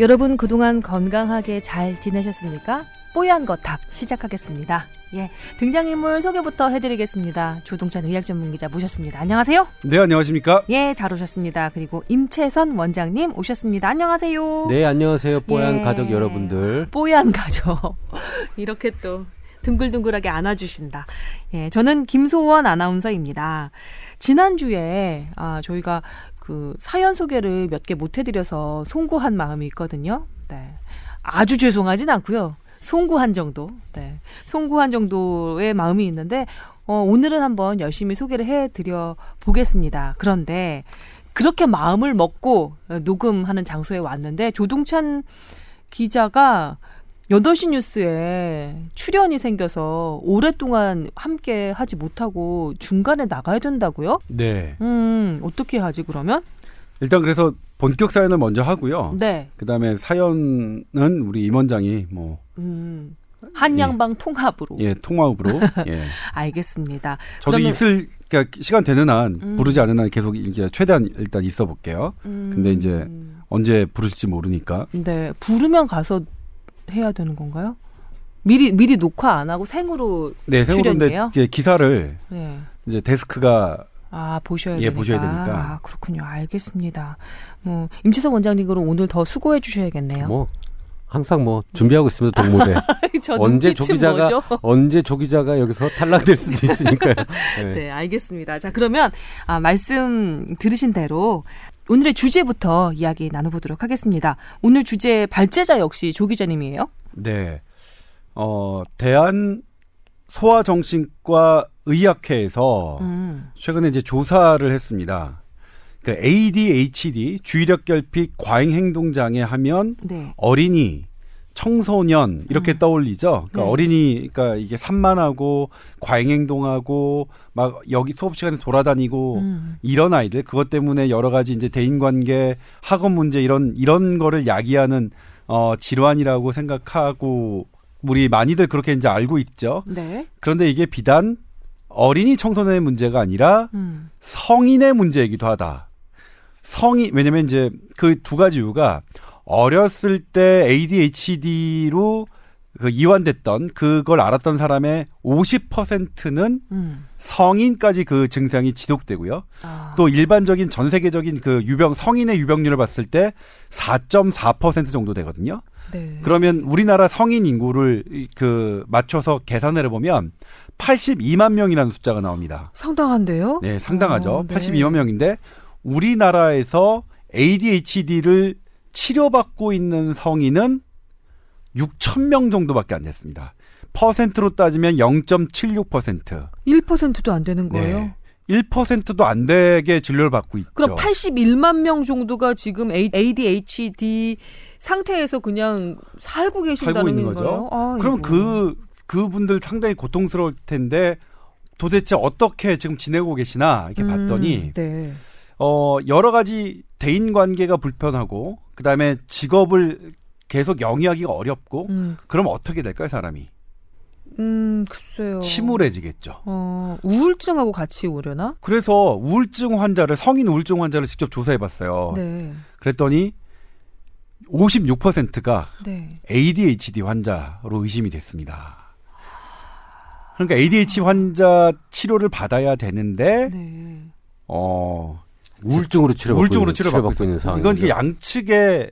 여러분 그동안 건강하게 잘 지내셨습니까? 뽀얀거탑 시작하겠습니다. 예, 등장인물 소개부터 해드리겠습니다. 조동찬 의학전문기자 모셨습니다. 안녕하세요. 네, 안녕하십니까. 예, 잘 오셨습니다. 그리고 임채선 원장님 오셨습니다. 안녕하세요. 네, 안녕하세요. 뽀얀가족 예, 여러분들. 뽀얀가족. 이렇게 또 둥글둥글하게 안아주신다. 예, 저는 김소원 아나운서입니다. 지난주에 저희가 그 사연 소개를 몇 개 못 해드려서 송구한 마음이 있거든요. 네, 아주 죄송하진 않고요. 송구한 정도, 네, 송구한 정도의 마음이 있는데 오늘은 한번 열심히 소개를 해드려 보겠습니다. 그런데 그렇게 마음을 먹고 녹음하는 장소에 왔는데 조동찬 기자가 8시 뉴스에 출연이 생겨서 오랫동안 함께 하지 못하고 중간에 나가야 된다고요? 네. 어떻게 하지 그러면? 일단 그래서 본격 사연을 먼저 하고요. 네. 그다음에 사연은 우리 임원장이 뭐 한양방 예. 통합으로. 예, 통합으로. 예. 알겠습니다. 저도 그러면 있을 그러니까 시간 되는 한 부르지 않은 한 계속 이제 최대한 일단 있어 볼게요. 근데 이제 언제 부르실지 모르니까. 네. 부르면 가서 해야 되는 건가요? 미리 녹화 안 하고 생으로 네, 출연해요? 네, 기사를 네. 이제 데스크가 보셔야 되니까. 예, 보셔야 되니까. 아, 그렇군요. 알겠습니다. 뭐 임치석 원장님 그럼 오늘 더 수고해 주셔야겠네요. 뭐 항상 뭐 준비하고 있습니다. 동무대. 언제 조 기자가 여기서 탈락될 수도 있으니까요. 네. 네, 알겠습니다. 자, 그러면 말씀 들으신 대로 오늘의 주제부터 이야기 나눠보도록 하겠습니다. 오늘 주제의 발제자 역시 조 기자님이에요. 네. 대한 소아정신과 의학회에서 최근에 이제 조사를 했습니다. 그러니까 ADHD, 주의력결핍 과잉행동장애 하면 네. 어린이, 청소년 이렇게 떠올리죠. 그러니까 네. 어린이, 그러니까 이게 산만하고 과잉행동하고 막 여기 수업 시간에 돌아다니고 이런 아이들 그것 때문에 여러 가지 이제 대인관계, 학업 문제 이런 거를 야기하는 질환이라고 생각하고 우리 많이들 그렇게 이제 알고 있죠. 네. 그런데 이게 비단 어린이 청소년의 문제가 아니라 성인의 문제이기도 하다. 왜냐면 이제 그 두 가지 이유가 어렸을 때 ADHD로 이완됐던 그걸 알았던 사람의 50%는 성인까지 그 증상이 지속되고요. 또 일반적인 전 세계적인 그 성인의 유병률을 봤을 때 4.4% 정도 되거든요. 네. 그러면 우리나라 성인 인구를 맞춰서 계산을 해보면 82만 명이라는 숫자가 나옵니다. 상당한데요? 네, 상당하죠. 네. 82만 명인데 우리나라에서 ADHD를 치료받고 있는 성인은 6천 명 정도밖에 안 됐습니다. 퍼센트로 따지면 0.76%. 1%도 안 되는 거예요? 네. 1%도 안 되게 진료를 받고 있죠. 그럼 81만 명 정도가 지금 ADHD 상태에서 그냥 살고 계신다는 거죠. 그럼 그분들 상당히 고통스러울 텐데 도대체 어떻게 지금 지내고 계시나 이렇게 봤더니 네. 여러 가지 대인관계가 불편하고 그다음에 직업을 계속 영위하기가 어렵고 그럼 어떻게 될까요 사람이? 글쎄요. 침울해지겠죠. 우울증하고 같이 오려나? 그래서 성인 우울증 환자를 직접 조사해봤어요. 네. 그랬더니 56%가 네. ADHD 환자로 의심이 됐습니다. 그러니까 ADHD 환자 치료를 받아야 되는데 네. 우울증으로 치료받고 있는 상황. 이건 양측의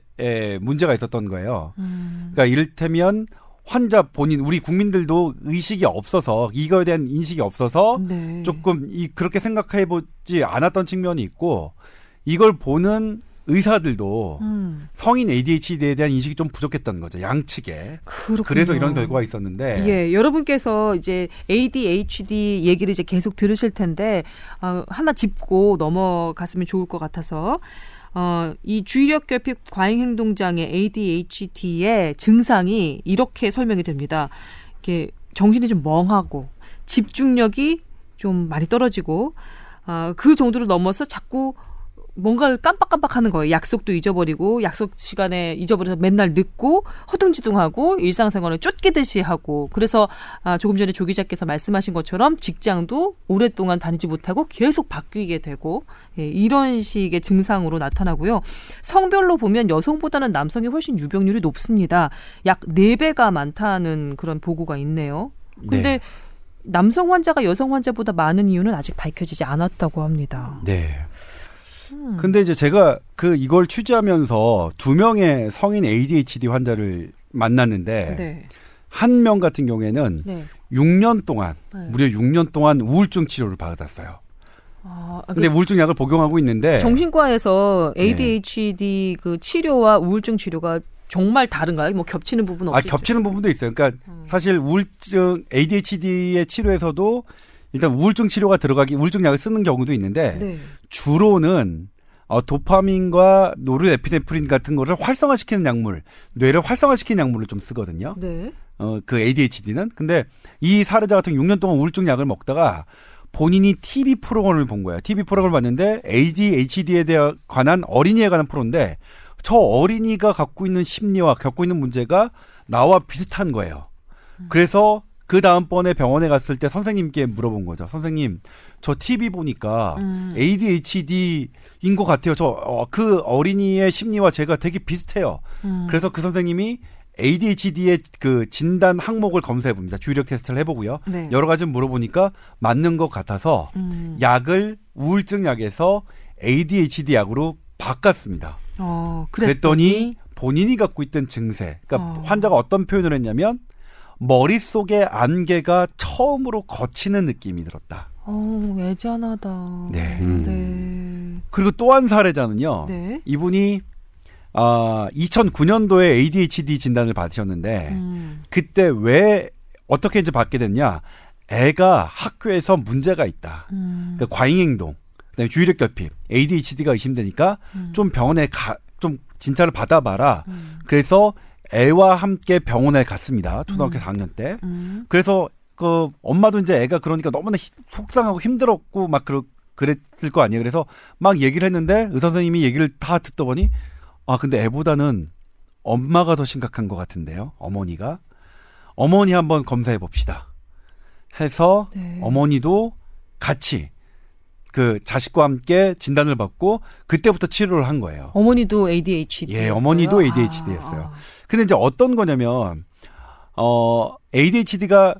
문제가 있었던 거예요. 그러니까 이를테면 환자 본인 우리 국민들도 의식이 없어서 이거에 대한 인식이 없어서 네. 조금 그렇게 생각해보지 않았던 측면이 있고 이걸 보는 의사들도 성인 ADHD에 대한 인식이 좀 부족했던 거죠. 양측에. 그렇군요. 그래서 이런 결과가 있었는데. 예, 여러분께서 이제 ADHD 얘기를 이제 계속 들으실 텐데 하나 짚고 넘어갔으면 좋을 것 같아서 이 주의력결핍 과잉행동장애 ADHD의 증상이 이렇게 설명이 됩니다. 이게 정신이 좀 멍하고 집중력이 좀 많이 떨어지고 그 정도를 넘어서 자꾸 뭔가를 깜빡깜빡하는 거예요. 약속도 잊어버리고 약속 시간에 잊어버려서 맨날 늦고 허둥지둥하고 일상생활을 쫓기듯이 하고, 그래서 조금 전에 조 기자께서 말씀하신 것처럼 직장도 오랫동안 다니지 못하고 계속 바뀌게 되고, 예, 이런 식의 증상으로 나타나고요. 성별로 보면 여성보다는 남성이 훨씬 유병률이 높습니다. 약 4배가 많다는 그런 보고가 있네요. 근데 네. 남성 환자가 여성 환자보다 많은 이유는 아직 밝혀지지 않았다고 합니다. 네. 근데 이제 제가 이걸 취재하면서 두 명의 성인 ADHD 환자를 만났는데 네. 한 명 같은 경우에는 네. 6년 동안 네. 무려 6년 동안 우울증 치료를 받았어요. 근데 우울증 약을 복용하고 있는데 정신과에서 ADHD 네. 그 치료와 우울증 치료가 정말 다른가요? 뭐 겹치는 부분 없이? 겹치는 부분도 있어요. 그러니까 사실 우울증 ADHD의 치료에서도 일단 우울증 치료가 들어가기, 우울증 약을 쓰는 경우도 있는데 네. 주로는 도파민과 노르에피네프린 같은 거를 활성화시키는 약물, 뇌를 활성화시키는 약물을 좀 쓰거든요. 네. 그 ADHD는. 근데 이 사례자 같은 6년 동안 우울증 약을 먹다가 본인이 TV 프로그램을 본 거예요. TV 프로그램을 봤는데 ADHD에 관한 어린이에 관한 프로인데 저 어린이가 갖고 있는 심리와 겪고 있는 문제가 나와 비슷한 거예요. 그래서 그 다음번에 병원에 갔을 때 선생님께 물어본 거죠. 선생님, 저 TV 보니까 ADHD인 것 같아요. 저 그 어린이의 심리와 제가 되게 비슷해요. 그래서 그 선생님이 ADHD의 그 진단 항목을 검사해 봅니다. 주의력 테스트를 해보고요. 네. 여러 가지 물어보니까 맞는 것 같아서 약을 우울증 약에서 ADHD 약으로 바꿨습니다. 그랬더니 본인이 갖고 있던 증세, 그러니까 환자가 어떤 표현을 했냐면 머릿속의 안개가 처음으로 거치는 느낌이 들었다. 애잔하다. 네. 네. 그리고 또 한 사례자는요. 네. 이분이 2009년도에 ADHD 진단을 받으셨는데 그때 왜 어떻게 이제 받게 됐냐? 애가 학교에서 문제가 있다. 그러니까 과잉 행동, 그다음에 주의력 결핍, ADHD가 의심되니까 좀 병원에 좀 진찰을 받아봐라. 그래서 애와 함께 병원에 갔습니다. 초등학교 4학년 때. 그래서 그 엄마도 이제 애가 그러니까 너무나 속상하고 힘들었고 막 그랬을 거 아니에요. 그래서 막 얘기를 했는데 의사 선생님이 얘기를 다 듣다 보니 근데 애보다는 엄마가 더 심각한 것 같은데요. 어머니 한번 검사해 봅시다. 해서 네. 어머니도 같이 그 자식과 함께 진단을 받고 그때부터 치료를 한 거예요. 어머니도 ADHD였어요? 예, 어머니도 ADHD였어요. 근데 이제 어떤 거냐면 ADHD가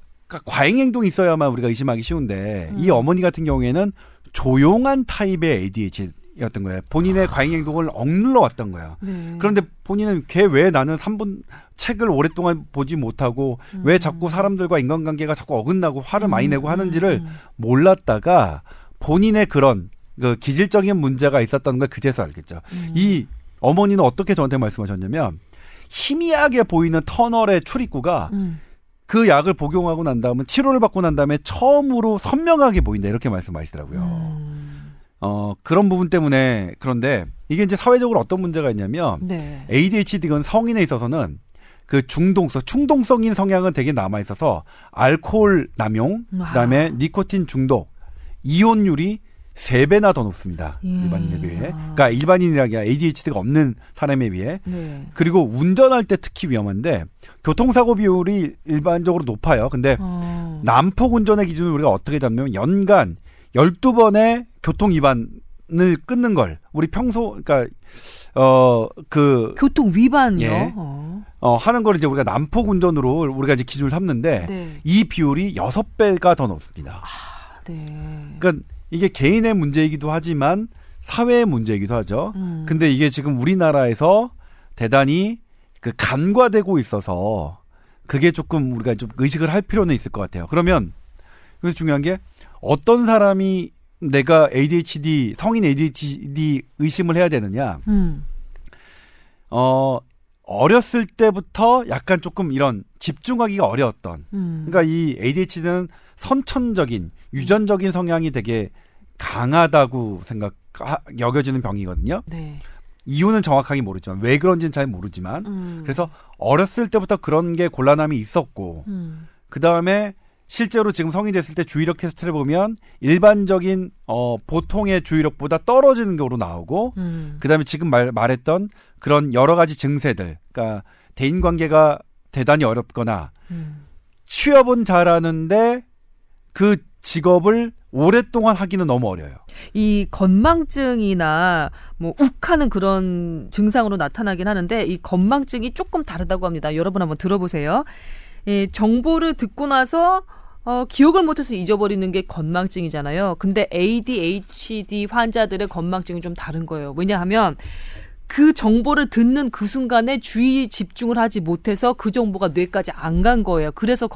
과잉 행동이 있어야만 우리가 의심하기 쉬운데 이 어머니 같은 경우에는 조용한 타입의 ADHD였던 거예요. 본인의 과잉 행동을 억눌러 왔던 거예요. 네. 그런데 본인은 걔 왜 나는 3분 책을 오랫동안 보지 못하고 왜 자꾸 사람들과 인간관계가 자꾸 어긋나고 화를 많이 내고 하는지를 몰랐다가 본인의 그런 그 기질적인 문제가 있었다는 걸 그제서 알겠죠. 이 어머니는 어떻게 저한테 말씀하셨냐면 희미하게 보이는 터널의 출입구가 그 약을 복용하고 난 다음에 치료를 받고 난 다음에 처음으로 선명하게 보인다 이렇게 말씀하시더라고요. 그런 부분 때문에. 그런데 이게 이제 사회적으로 어떤 문제가 있냐면 네. ADHD는 성인에 있어서는 그 충동성인 성향은 되게 남아있어서 알코올 남용, 그다음에 니코틴 중독, 이혼율이 3배나 더 높습니다. 일반인에 비해. 그러니까 일반인이라기야 ADHD가 없는 사람에 비해. 네. 그리고 운전할 때 특히 위험한데 교통사고 비율이 일반적으로 높아요. 근데 난폭 운전의 기준을 우리가 어떻게 잡냐면 연간 12번의 교통위반을 끊는 걸 우리 평소 그러니까 교통위반이요? 예. 하는 걸 이제 우리가 난폭 운전으로 우리가 이제 기준을 삼는데 네. 이 비율이 6배가 더 높습니다. 네. 그러니까 이게 개인의 문제이기도 하지만 사회의 문제이기도 하죠. 근데 이게 지금 우리나라에서 대단히 간과되고 있어서 그게 조금 우리가 좀 의식을 할 필요는 있을 것 같아요. 그러면 여기서 중요한 게 어떤 사람이 내가 ADHD, 성인 ADHD 의심을 해야 되느냐. 어렸을 때부터 약간 조금 이런 집중하기가 어려웠던 그러니까 이 ADHD는 선천적인 유전적인 성향이 되게 강하다고 여겨지는 병이거든요. 네. 이유는 정확하게 모르지만 왜 그런지는 잘 모르지만 그래서 어렸을 때부터 그런 게 곤란함이 있었고 그다음에 실제로 지금 성인 됐을 때 주의력 테스트를 보면 일반적인 보통의 주의력보다 떨어지는 거로 나오고 그다음에 지금 말했던 그런 여러 가지 증세들, 그러니까 대인관계가 대단히 어렵거나 취업은 잘하는데 그 직업을 오랫동안 하기는 너무 어려워요. 이 건망증이나 뭐 욱하는 그런 증상으로 나타나긴 하는데 이 건망증이 조금 다르다고 합니다. 여러분 한번 들어보세요. 예, 정보를 듣고 나서 기억을 못해서 잊어버리는 게 건망증이잖아요. 근데 ADHD 환자들의 건망증은 좀 다른 거예요. 왜냐하면 그 정보를 듣는 그 순간에 주의 집중을 하지 못해서 그 정보가 뇌까지 안 간 거예요. 그래서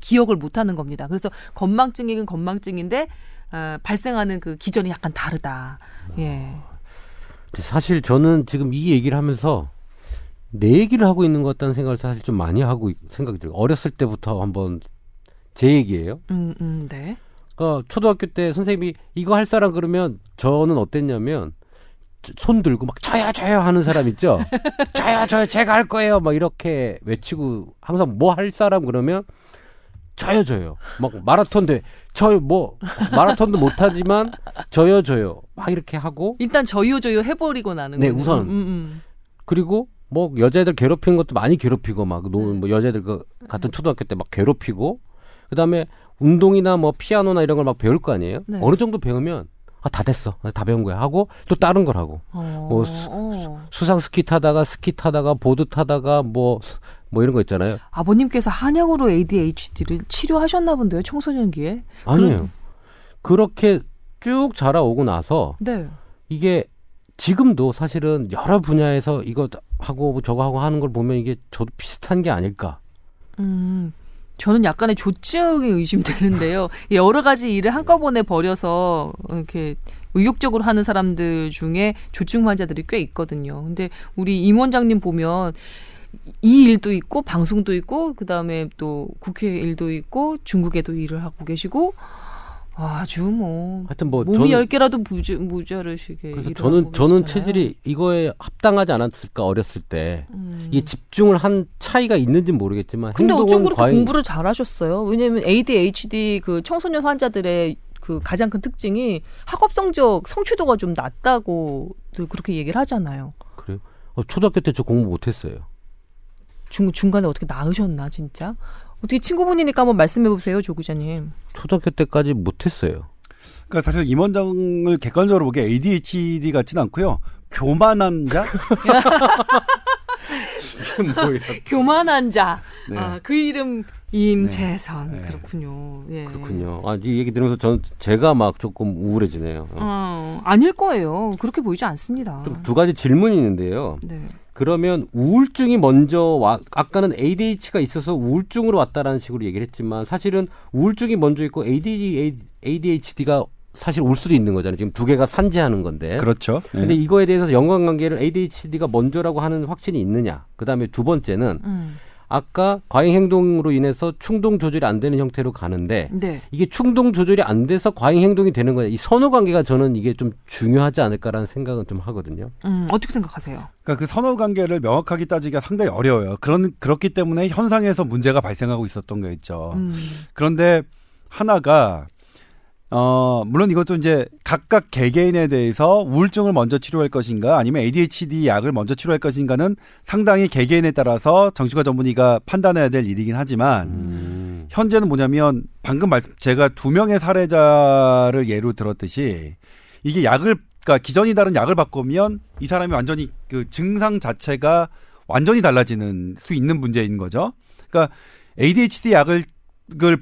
기억을 못하는 겁니다. 그래서 건망증이긴 건망증인데 발생하는 그 기전이 약간 다르다. 예. 사실 저는 지금 이 얘기를 하면서 내 얘기를 하고 있는 것 같다는 생각을 사실 좀 많이 하고 생각이 들어요. 어렸을 때부터 한번 제 얘기예요. 네. 그러니까 초등학교 때 선생님이 이거 할 사람 그러면 저는 어땠냐면 손 들고 막 저요 하는 사람 있죠. 저요 제가 할 거예요 막 이렇게 외치고 항상 뭐 할 사람 그러면 저요 막 마라톤 대 저요 뭐 마라톤도 못하지만 저요 막 이렇게 하고 일단 저요 해버리고 나는 네 거군요. 우선 그리고 뭐 여자애들 괴롭히는 것도 많이 괴롭히고 막 뭐 여자애들 그 같은 초등학교 때 막 괴롭히고 그다음에 운동이나 뭐 피아노나 이런 걸 막 배울 거 아니에요. 네. 어느 정도 배우면 다 됐어. 다 배운 거야. 하고 또 다른 걸 하고. 뭐 수상 스키 타다가 보드 타다가 뭐 이런 거 있잖아요. 아버님께서 한약으로 ADHD를 치료하셨나 본데요. 청소년기에. 아니에요. 그렇게 쭉 자라오고 나서 네. 이게 지금도 사실은 여러 분야에서 이거 하고 저거 하고 하는 걸 보면 이게 저도 비슷한 게 아닐까. 저는 약간의 조증이 의심되는데요. 여러 가지 일을 한꺼번에 벌여서 이렇게 의욕적으로 하는 사람들 중에 조증 환자들이 꽤 있거든요. 근데 우리 임 원장님 보면 이 일도 있고 방송도 있고 그다음에 또 국회 일도 있고 중국에도 일을 하고 계시고 아주 뭐 하여튼 뭐 몸이 10개라도 모자르시게 그래서 저는 체질이 이거에 합당하지 않았을까 어렸을 때 이게 집중을 한 차이가 있는지는 모르겠지만 근데 어쩜 그렇게 공부를 잘하셨어요? 왜냐하면 ADHD 그 청소년 환자들의 그 가장 큰 특징이 학업 성적 성취도가 좀 낮다고 그렇게 얘기를 하잖아요. 그래요? 초등학교 때 저 공부 못했어요. 중간에 어떻게 나으셨나 진짜? 어떻게 친구분이니까 한번 말씀해 보세요, 조 기자님. 초등학교 때까지 못했어요. 그러니까 사실 임원장을 객관적으로 보게 ADHD 같지는 않고요. 교만한 자. 교만한 자. 네. 아, 그 이름 임채선. 네. 그렇군요. 예. 그렇군요. 아, 이 얘기 들으면서 저는 제가 막 조금 우울해지네요. 아닐 거예요. 그렇게 보이지 않습니다. 좀 두 가지 질문이 있는데요. 네. 그러면 우울증이 먼저 아까는 ADHD가 있어서 우울증으로 왔다라는 식으로 얘기를 했지만 사실은 우울증이 먼저 있고 ADHD가 사실 올 수도 있는 거잖아요. 지금 두 개가 산재하는 건데. 그렇죠. 근데 이거에 대해서 연관관계를 ADHD가 먼저라고 하는 확신이 있느냐. 그다음에 두 번째는 아까 과잉 행동으로 인해서 충동 조절이 안 되는 형태로 가는데 네. 이게 충동 조절이 안 돼서 과잉 행동이 되는 거냐. 이 선호 관계가 저는 이게 좀 중요하지 않을까라는 생각은 좀 하거든요. 어떻게 생각하세요? 그러니까 그 선호 관계를 명확하게 따지기가 상당히 어려워요. 그렇기 때문에 현상에서 문제가 발생하고 있었던 거였죠. 그런데 하나가 물론 이것도 이제 각각 개개인에 대해서 우울증을 먼저 치료할 것인가 아니면 ADHD 약을 먼저 치료할 것인가는 상당히 개개인에 따라서 정신과 전문의가 판단해야 될 일이긴 하지만 현재는 뭐냐면 방금 제가 두 명의 사례자를 예로 들었듯이 이게 그러니까 기전이 다른 약을 바꾸면 이 사람이 완전히 그 증상 자체가 완전히 달라지는 수 있는 문제인 거죠. 그러니까 ADHD 약을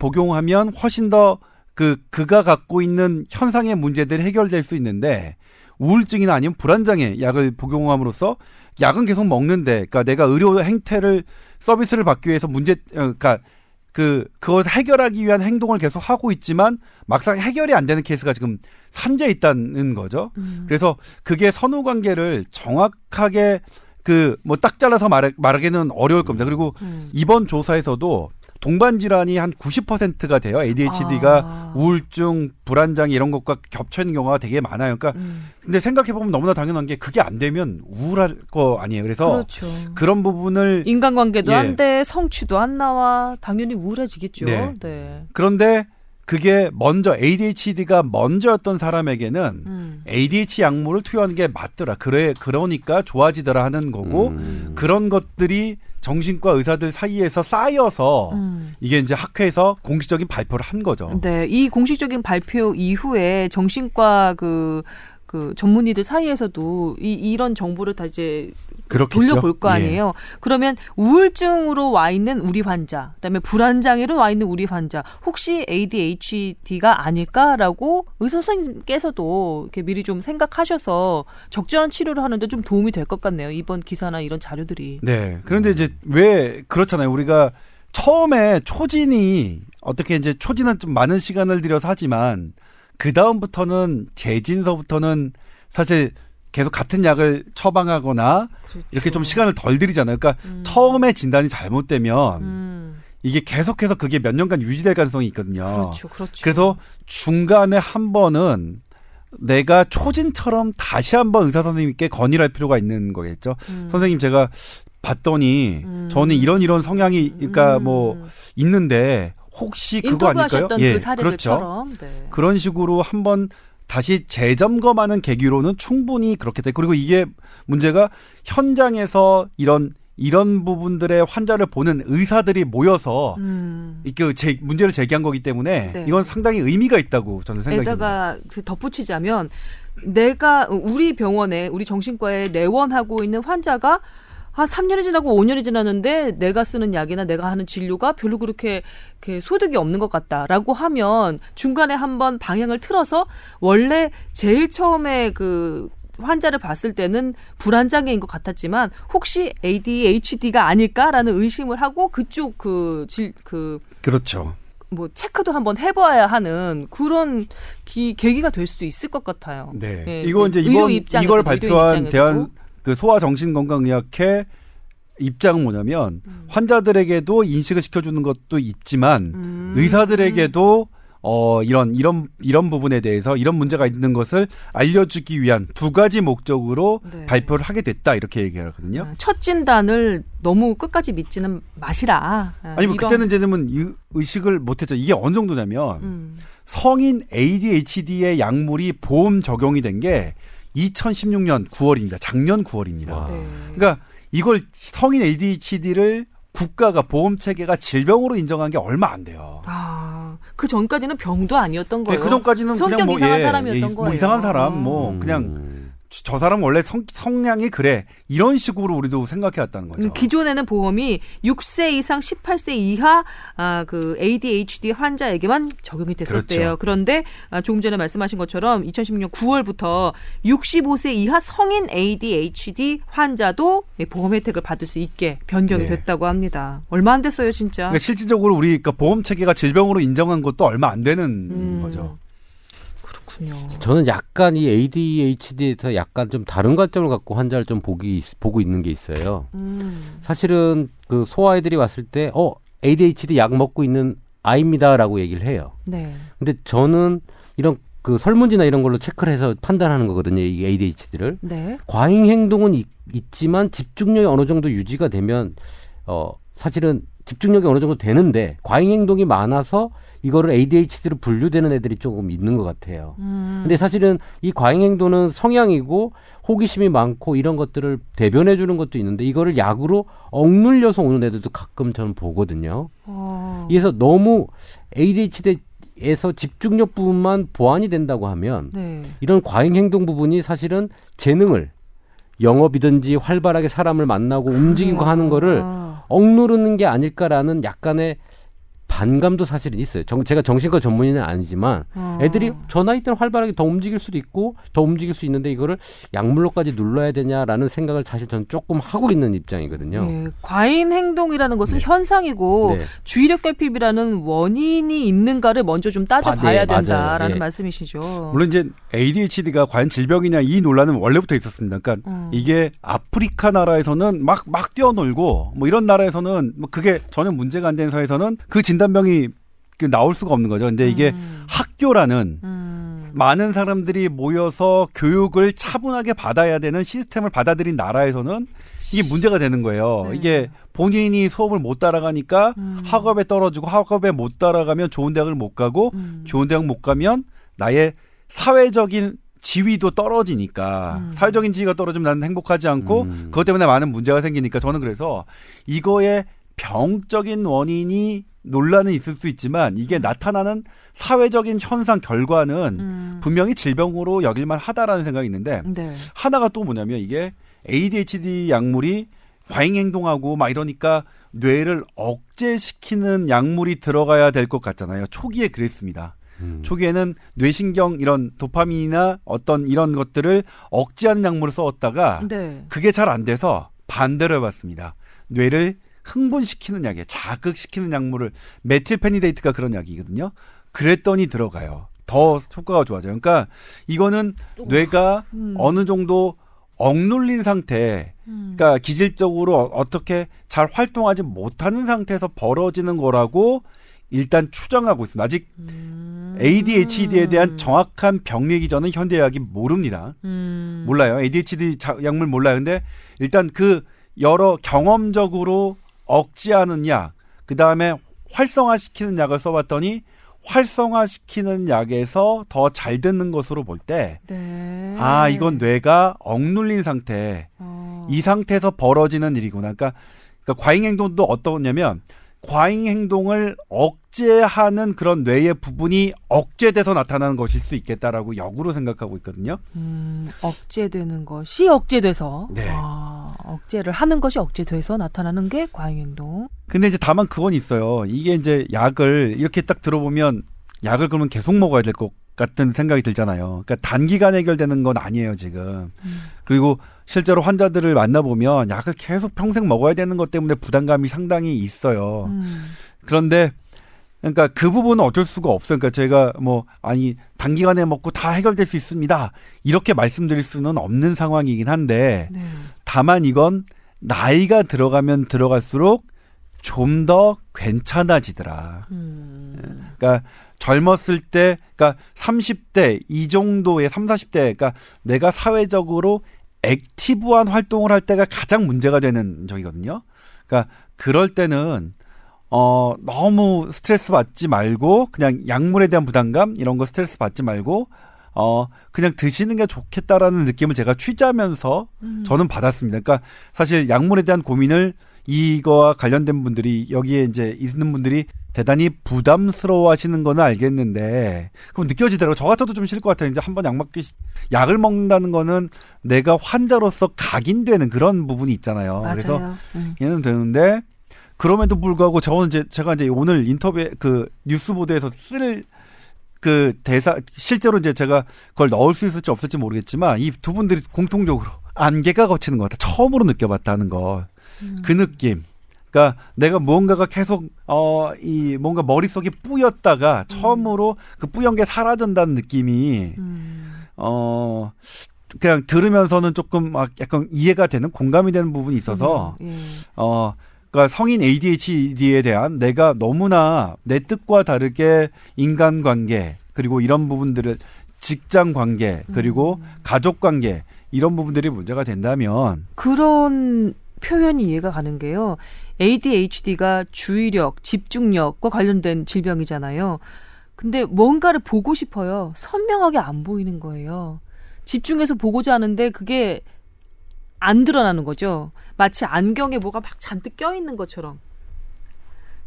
복용하면 훨씬 더 그가 갖고 있는 현상의 문제들이 해결될 수 있는데 우울증이나 아니면 불안장애 약을 복용함으로써 약은 계속 먹는데 그러니까 내가 의료 행태를 서비스를 받기 위해서 그러니까 그것을 해결하기 위한 행동을 계속 하고 있지만 막상 해결이 안 되는 케이스가 지금 산재에 있다는 거죠. 그래서 그게 선후 관계를 정확하게 딱 잘라서 말하기는 어려울 겁니다. 그리고 이번 조사에서도 동반 질환이 한 90%가 돼요. ADHD가 우울증, 불안장애 이런 것과 겹쳐있는 경우가 되게 많아요. 그러니까 근데 생각해보면 너무나 당연한 게 그게 안 되면 우울할 거 아니에요. 그래서 그렇죠. 그런 부분을 인간관계도 예. 안 돼, 성취도 안 나와, 당연히 우울해지겠죠. 네. 네. 그런데 그게 먼저 ADHD가 먼저였던 사람에게는 ADHD 약물을 투여하는 게 맞더라. 그러니까 좋아지더라 하는 거고 그런 것들이 정신과 의사들 사이에서 쌓여서 이게 이제 학회에서 공식적인 발표를 한 거죠. 네, 이 공식적인 발표 이후에 정신과 그 전문의들 사이에서도 이런 정보를 다 이제 그렇겠죠. 돌려볼 거 아니에요. 예. 그러면 우울증으로 와 있는 우리 환자, 그다음에 불안장애로 와 있는 우리 환자, 혹시 ADHD가 아닐까라고 의사 선생님께서도 이렇게 미리 좀 생각하셔서 적절한 치료를 하는데 좀 도움이 될 것 같네요. 이번 기사나 이런 자료들이. 네. 그런데 이제 왜 그렇잖아요. 우리가 처음에 초진이 어떻게 이제 초진은 좀 많은 시간을 들여서 하지만 그 다음부터는 재진서부터는 사실 계속 같은 약을 처방하거나 그렇죠. 이렇게 좀 시간을 덜 들이잖아요. 그러니까 처음에 진단이 잘못되면 이게 계속해서 그게 몇 년간 유지될 가능성이 있거든요. 그렇죠, 그렇죠. 그래서 중간에 한 번은 내가 초진처럼 다시 한번 의사 선생님께 건의를 할 필요가 있는 거겠죠. 선생님 제가 봤더니 저는 이런 성향이 그러니까 뭐 있는데 혹시 그거 아닐까요? 예, 그 사례들처럼. 그렇죠. 네. 그런 식으로 한번 다시 재점검하는 계기로는 충분히 그렇게 돼. 그리고 이게 문제가 현장에서 이런 부분들의 환자를 보는 의사들이 모여서 이렇게 문제를 제기한 거기 때문에 네. 이건 상당히 의미가 있다고 저는 생각합니다. 게다가 덧붙이자면 우리 병원에 우리 정신과에 내원하고 있는 환자가 3년이 지나고 5년이 지났는데 내가 쓰는 약이나 내가 하는 진료가 별로 그렇게 소득이 없는 것 같다라고 하면 중간에 한번 방향을 틀어서 원래 제일 처음에 그 환자를 봤을 때는 불안장애인 것 같았지만 혹시 ADHD가 아닐까라는 의심을 하고 그쪽 그렇죠. 뭐 체크도 한번 해봐야 하는 그런 계기가 될 수도 있을 것 같아요. 네. 예, 이거 이제 이걸 발표한 대한 그 소아정신건강의학회 입장은 뭐냐면 환자들에게도 인식을 시켜주는 것도 있지만 의사들에게도 이런 부분에 대해서 이런 문제가 있는 것을 알려주기 위한 두 가지 목적으로 네. 발표를 하게 됐다 이렇게 얘기하거든요. 첫 진단을 너무 끝까지 믿지는 마시라. 아니면 그때는 이제는 의식을 못했죠. 이게 어느 정도냐면 성인 ADHD의 약물이 보험 적용이 된 게 2016년 9월입니다. 작년 9월입니다. 네. 그러니까 이걸 성인 ADHD를 국가가 보험체계가 질병으로 인정한 게 얼마 안 돼요. 그 전까지는 병도 아니었던 거예요. 네, 그 전까지는 성격 그냥 이상한 사람이었던 거예요. 뭐 이상한 사람, 뭐 그냥 저 사람 원래 성향이 그래. 이런 식으로 우리도 생각해왔다는 거죠. 기존에는 보험이 6세 이상 18세 이하 그 ADHD 환자에게만 적용이 됐었대요. 그렇죠. 그런데 조금 전에 말씀하신 것처럼 2016년 9월부터 65세 이하 성인 ADHD 환자도 보험 혜택을 받을 수 있게 변경이 됐다고 합니다. 얼마 안 됐어요, 진짜. 그러니까 실질적으로 우리 보험 체계가 질병으로 인정한 것도 얼마 안 되는 거죠. 저는 약간 이 ADHD에서 약간 좀 다른 관점을 갖고 환자를 좀 보고 있는 게 있어요. 사실은 그 소아애들이 왔을 때 ADHD 약 먹고 있는 아이입니다라고 얘기를 해요. 네. 근데 저는 이런 그 설문지나 이런 걸로 체크를 해서 판단하는 거거든요. 이 ADHD를. 네. 과잉 행동은 있지만 집중력이 어느 정도 유지가 되면 사실은 집중력이 어느 정도 되는데 과잉 행동이 많아서 이거를 ADHD로 분류되는 애들이 조금 있는 것 같아요. 근데 사실은 이 과잉 행동은 성향이고 호기심이 많고 이런 것들을 대변해 주는 것도 있는데 이거를 약으로 억눌려서 오는 애들도 가끔 저는 보거든요. 그래서 너무 ADHD에서 집중력 부분만 보완이 된다고 하면 이런 과잉 행동 부분이 사실은 재능을 영업이든지 활발하게 사람을 만나고 움직이고 하는 거를 억누르는 게 아닐까라는 약간의 반감도 사실은 있어요. 제가 정신과 전문의는 아니지만 애들이 저 나이 때는 활발하게 더 움직일 수도 있고 더 움직일 수 있는데 이거를 약물로까지 눌러야 되냐라는 생각을 사실 저는 조금 하고 있는 입장이거든요. 네, 과잉 행동이라는 것은 네. 현상이고 네. 주의력 결핍이라는 원인이 있는가를 먼저 좀 따져봐야 네, 된다라는 네. 말씀이시죠. 물론 이제 ADHD가 과연 질병이냐 이 논란은 원래부터 있었습니다. 그러니까 이게 아프리카 나라에서는 막 뛰어놀고 뭐 이런 나라에서는 뭐 그게 전혀 문제가 안 되는 사회에서는 그 진단 병이 나올 수가 없는 거죠. 근데 이게 학교라는 많은 사람들이 모여서 교육을 차분하게 받아야 되는 시스템을 받아들인 나라에서는 이게 문제가 되는 거예요. 네. 이게 본인이 수업을 못 따라가니까 학업에 떨어지고 학업에 못 따라가면 좋은 대학을 못 가고 좋은 대학 못 가면 나의 사회적인 지위도 떨어지니까 사회적인 지위가 떨어지면 나는 행복하지 않고 그것 때문에 많은 문제가 생기니까 저는 그래서 이거의 병적인 원인이 논란은 있을 수 있지만 이게 나타나는 사회적인 현상 결과는 분명히 질병으로 여길만 하다라는 생각이 있는데 네. 하나가 또 뭐냐면 이게 ADHD 약물이 과잉 행동하고 막 이러니까 뇌를 억제시키는 약물이 들어가야 될 것 같잖아요. 초기에 그랬습니다. 초기에는 뇌신경 이런 도파민이나 어떤 이런 것들을 억제하는 약물을 써왔다가 네. 그게 잘 안 돼서 반대로 해봤습니다. 뇌를 흥분시키는 약에 자극시키는 약물을 메틸페니데이트가 그런 약이거든요. 그랬더니 들어가요. 더 효과가 좋아져요. 그러니까 이거는 뇌가 어느 정도 억눌린 상태 그러니까 기질적으로 어떻게 잘 활동하지 못하는 상태에서 벌어지는 거라고 일단 추정하고 있습니다. 아직 ADHD에 대한 정확한 병리기 전은 현대의학이 모릅니다. 몰라요. ADHD 약물 몰라요. 근데 일단 그 여러 경험적으로 억제하는 약, 그 다음에 활성화시키는 약을 써봤더니 활성화시키는 약에서 더 잘 듣는 것으로 볼 때 네. 아, 이건 뇌가 억눌린 상태, 이 상태에서 벌어지는 일이구나. 그러니까 과잉 행동도 어떠냐면 과잉 행동을 억제하는 그런 뇌의 부분이 억제돼서 나타나는 것일 수 있겠다라고 역으로 생각하고 있거든요. 억제되는 것이 억제돼서 네. 아, 억제를 하는 것이 억제돼서 나타나는 게 과잉 행동. 근데 이제 다만 그건 있어요. 이게 이제 약을 이렇게 딱 들어보면 약을 그러면 계속 먹어야 될 것 같은 생각이 들잖아요. 그러니까 단기간에 해결되는 건 아니에요, 지금. 그리고 실제로 환자들을 만나보면 약을 계속 평생 먹어야 되는 것 때문에 부담감이 상당히 있어요. 그런데 그러니까 그 부분은 어쩔 수가 없어요. 그러니까 제가 뭐 아니 단기간에 먹고 다 해결될 수 있습니다. 이렇게 말씀드릴 수는 없는 상황이긴 한데 네. 다만 이건 나이가 들어가면 들어갈수록 좀 더 괜찮아지더라. 그러니까 젊었을 때, 그러니까 30대 이 정도의 30, 40대, 그러니까 내가 사회적으로 액티브한 활동을 할 때가 가장 문제가 되는 적이거든요. 그러니까 그럴 때는 너무 스트레스 받지 말고 그냥 약물에 대한 부담감 이런 거 스트레스 받지 말고 그냥 드시는 게 좋겠다라는 느낌을 제가 취재하면서 저는 받았습니다. 그러니까 사실 약물에 대한 고민을 이거와 관련된 분들이 여기에 이제 있는 분들이 대단히 부담스러워하시는 건 알겠는데 그럼 느껴지더라고요. 저 같아도 좀 싫을 것 같아요. 이제 한번 약을 먹는다는 거는 내가 환자로서 각인되는 그런 부분이 있잖아요. 맞아요. 그래서 얘는 되는데 그럼에도 불구하고 저는 이제 제가 이제 오늘 인터뷰 그 뉴스 보도에서 쓸 그 대사 실제로 이제 제가 그걸 넣을 수 있을지 없을지 모르겠지만 이 두 분들이 공통적으로 안개가 걷히는 것 같아. 처음으로 느껴봤다는 거. 그 느낌. 그러니까 내가 무언가가 계속 이 뭔가 머릿속이 뿌였다가 처음으로 그 뿌연 게 사라진다는 느낌이 그냥 들으면서는 조금 막 약간 이해가 되는 공감이 되는 부분이 있어서 예. 그러니까 성인 ADHD에 대한 내가 너무나 내 뜻과 다르게 인간관계 그리고 이런 부분들을 직장관계 그리고 가족관계 이런 부분들이 문제가 된다면 그런 표현이 이해가 가는 게요. ADHD가 주의력, 집중력과 관련된 질병이잖아요. 근데 뭔가를 보고 싶어요. 선명하게 안 보이는 거예요. 집중해서 보고자 하는데 그게 안 드러나는 거죠. 마치 안경에 뭐가 막 잔뜩 껴있는 것처럼.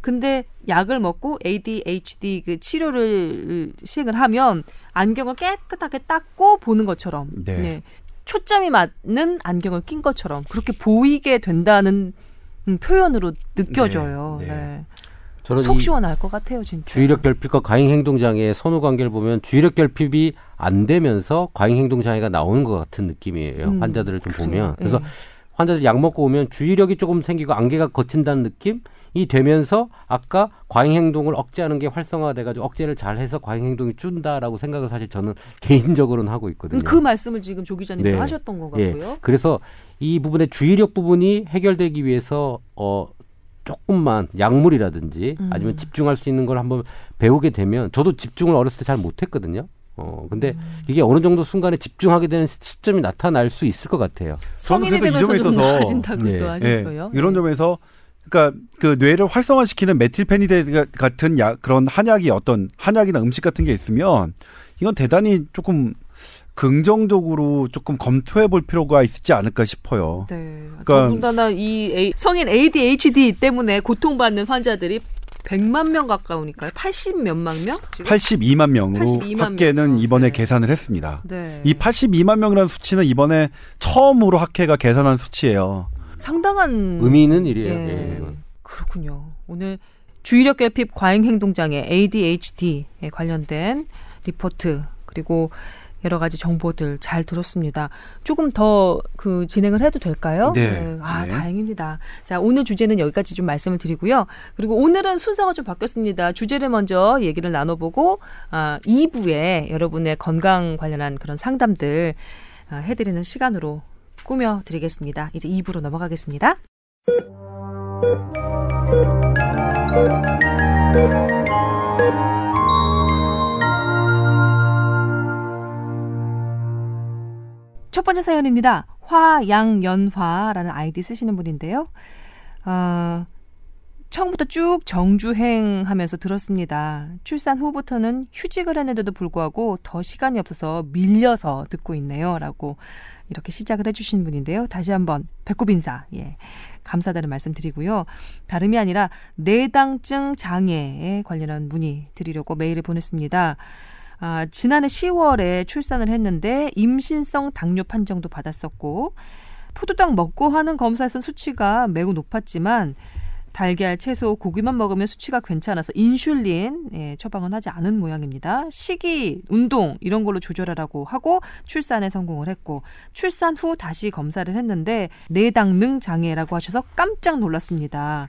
근데 약을 먹고 ADHD 그 치료를 시행을 하면 안경을 깨끗하게 닦고 보는 것처럼. 네. 네. 초점이 맞는 안경을 낀 것처럼 그렇게 보이게 된다는 표현으로 느껴져요. 네, 네. 네. 저는 속 시원할 것 같아요, 진짜. 주의력 결핍과 과잉 행동 장애의 선후 관계를 보면 주의력 결핍이 안 되면서 과잉 행동 장애가 나오는 것 같은 느낌이에요. 환자들을 좀 그렇죠. 보면. 그래서 네. 환자들 약 먹고 오면 주의력이 조금 생기고 안개가 걷힌다는 느낌? 이 되면서 아까 과잉 행동을 억제하는 게 활성화돼가지고 억제를 잘해서 과잉 행동이 준다라고 생각을 사실 저는 개인적으로는 하고 있거든요. 그 말씀을 지금 조 기자님도 네. 하셨던 것 같고요. 네. 그래서 이 부분의 주의력 부분이 해결되기 위해서 조금만 약물이라든지 아니면 집중할 수 있는 걸 한번 배우게 되면, 저도 집중을 어렸을 때 잘 못했거든요. 근데 이게 어느 정도 순간에 집중하게 되는 시점이 나타날 수 있을 것 같아요. 성인이 되면서 좀 나아진다고 네. 또 하셨고요. 네. 이런 점에서 그러니까 그 뇌를 활성화시키는 메틸페니데이트 같은 약, 그런 한약이 어떤 한약이나 음식 같은 게 있으면 이건 대단히 조금 긍정적으로 조금 검토해 볼 필요가 있지 않을까 싶어요. 네. 더군다나 이 성인 ADHD 때문에 고통받는 환자들이 100만 명 가까우니까요. 80 몇만 명? 지금? 82만 명으로 82만 학계는 명. 이번에 네. 계산을 했습니다. 네. 이 82만 명이라는 수치는 이번에 처음으로 학회가 계산한 수치예요. 상당한 의미 있는 일이에요. 네. 그렇군요. 오늘 주의력 결핍 과잉 행동 장애 ADHD에 관련된 리포트 그리고 여러 가지 정보들 잘 들었습니다. 조금 더 진행을 해도 될까요? 네. 아, 네. 다행입니다. 자, 오늘 주제는 여기까지 좀 말씀을 드리고요. 그리고 오늘은 순서가 좀 바뀌었습니다. 주제를 먼저 얘기를 나눠보고 2부에 여러분의 건강 관련한 그런 상담들 해드리는 시간으로 꾸며드리겠습니다. 이제 2부로 넘어가겠습니다. 첫 번째 사연입니다. 화양연화라는 아이디 쓰시는 분인데요. 처음부터 쭉 정주행하면서 들었습니다. 출산 후부터는 휴직을 했는데도 불구하고 더 시간이 없어서 밀려서 듣고 있네요. 라고 이렇게 시작을 해주신 분인데요. 다시 한번 배꼽 인사, 예, 감사하다는 말씀 드리고요. 다름이 아니라 내당증 장애에 관련한 문의 드리려고 메일을 보냈습니다. 지난해 10월에 출산을 했는데 임신성 당뇨 판정도 받았었고 포도당 먹고 하는 검사에서는 수치가 매우 높았지만 달걀, 채소, 고기만 먹으면 수치가 괜찮아서 인슐린 처방은 하지 않은 모양입니다. 식이, 운동 이런 걸로 조절하라고 하고 출산에 성공을 했고 출산 후 다시 검사를 했는데 내당능 장애라고 하셔서 깜짝 놀랐습니다.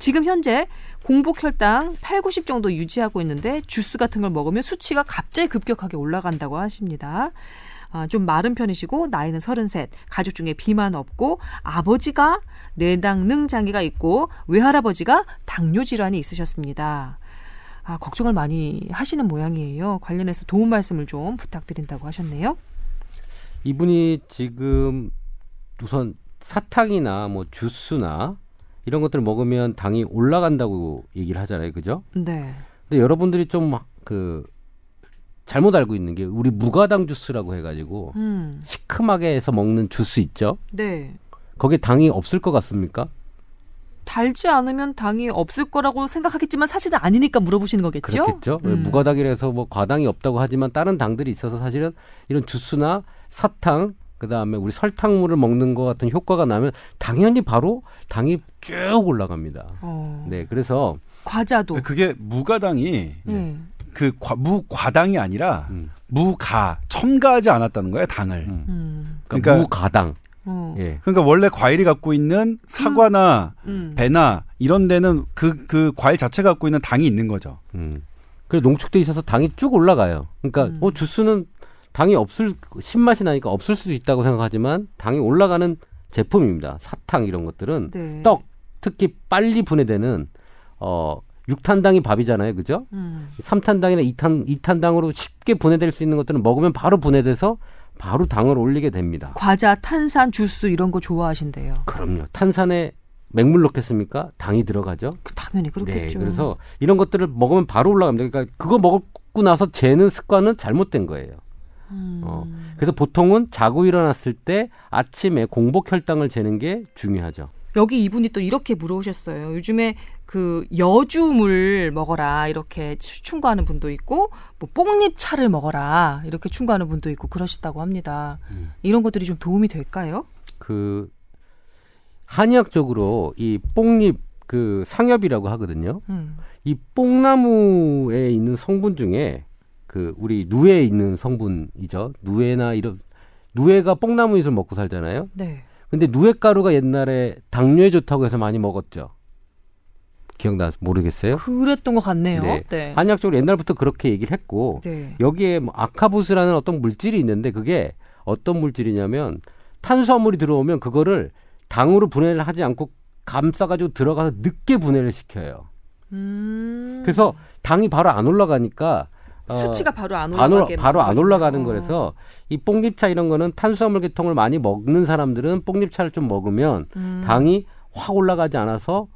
지금 현재 공복혈당 80, 90 정도 유지하고 있는데 주스 같은 걸 먹으면 수치가 갑자기 급격하게 올라간다고 하십니다. 좀 마른 편이시고 나이는 33, 가족 중에 비만 없고 아버지가 내당능 장애가 있고 외할아버지가 당뇨 질환이 있으셨습니다. 걱정을 많이 하시는 모양이에요. 관련해서 도움 말씀을 좀 부탁드린다고 하셨네요. 이분이 지금 우선 사탕이나 뭐 주스나 이런 것들을 먹으면 당이 올라간다고 얘기를 하잖아요. 그죠? 네. 근데 여러분들이 좀 잘못 알고 있는 게 우리 무가당 주스라고 해가지고 시큼하게 해서 먹는 주스 있죠? 네. 거기에 당이 없을 것 같습니까? 달지 않으면 당이 없을 거라고 생각하겠지만 사실은 아니니까 물어보시는 거겠죠? 그렇겠죠. 무가당이라서 뭐 과당이 없다고 하지만 다른 당들이 있어서 사실은 이런 주스나 사탕 그다음에 우리 설탕물을 먹는 것 같은 효과가 나면 당연히 바로 당이 쭉 올라갑니다. 네, 그래서 과자도 그게 무가당이 무과당이 아니라 무가 첨가하지 않았다는 거예요 당을. 그러니까 무가당. 예. 그러니까 원래 과일이 갖고 있는 사과나 배나 이런 데는 그 과일 자체가 갖고 있는 당이 있는 거죠. 그래서 농축돼 있어서 당이 쭉 올라가요. 그러니까 주스는 당이 없을 신맛이 나니까 없을 수도 있다고 생각하지만 당이 올라가는 제품입니다. 사탕 이런 것들은 네. 떡 특히 빨리 분해되는 6탄당이 밥이잖아요. 그죠? 3탄당이나 2탄당으로 쉽게 분해될 수 있는 것들은 먹으면 바로 분해돼서 바로 당을 올리게 됩니다. 과자, 탄산, 주스 이런 거 좋아하신대요. 그럼요. 탄산에 맹물 넣겠습니까? 당이 들어가죠. 당연히 그렇겠죠. 네, 그래서 이런 것들을 먹으면 바로 올라갑니다. 그러니까 그거 먹고 나서 재는 습관은 잘못된 거예요. 그래서 보통은 자고 일어났을 때 아침에 공복 혈당을 재는 게 중요하죠. 여기 이분이 또 이렇게 물어오셨어요. 요즘에 여주물 먹어라 이렇게 충고하는 분도 있고 뭐 뽕잎차를 먹어라 이렇게 충고하는 분도 있고 그러시다고 합니다. 이런 것들이 좀 도움이 될까요? 한의학적으로 이 뽕잎 그 상엽이라고 하거든요. 이 뽕나무에 있는 성분 중에 그 우리 누에 있는 성분이죠. 누에나 이런 누에가 뽕나무잎을 먹고 살잖아요. 네. 근데 누에가루가 옛날에 당뇨에 좋다고 해서 많이 먹었죠. 기억나 모르겠어요. 그랬던 것 같네요. 네. 네. 한약적으로 옛날부터 그렇게 얘기를 했고 네. 여기에 뭐 아카부스라는 어떤 물질이 있는데 그게 어떤 물질이냐면 탄수화물이 들어오면 그거를 당으로 분해를 하지 않고 감싸가지고 들어가서 늦게 분해를 시켜요. 그래서 당이 바로 안 올라가니까 수치가 바로 안 올라가는 거라서 이 뽕잎차 이런 거는 탄수화물 계통을 많이 먹는 사람들은 뽕잎차를 좀 먹으면 당이 확 올라가지 않아서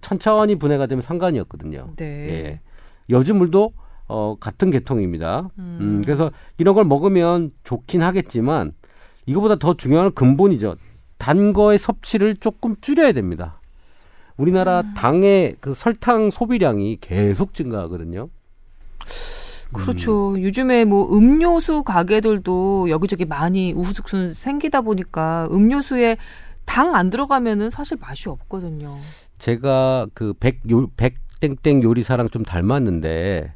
천천히 분해가 되면 상관이 없거든요. 네. 예. 여주물도 같은 계통입니다. 그래서 이런 걸 먹으면 좋긴 하겠지만 이거보다 더 중요한 건 근본이죠. 단 거의 섭취를 조금 줄여야 됩니다. 우리나라 당의 그 설탕 소비량이 계속 증가하거든요. 그렇죠. 요즘에 뭐 음료수 가게들도 여기저기 많이 우후죽순 생기다 보니까 음료수에 당 안 들어가면은 사실 맛이 없거든요. 제가 그 백땡땡 요리사랑 좀 닮았는데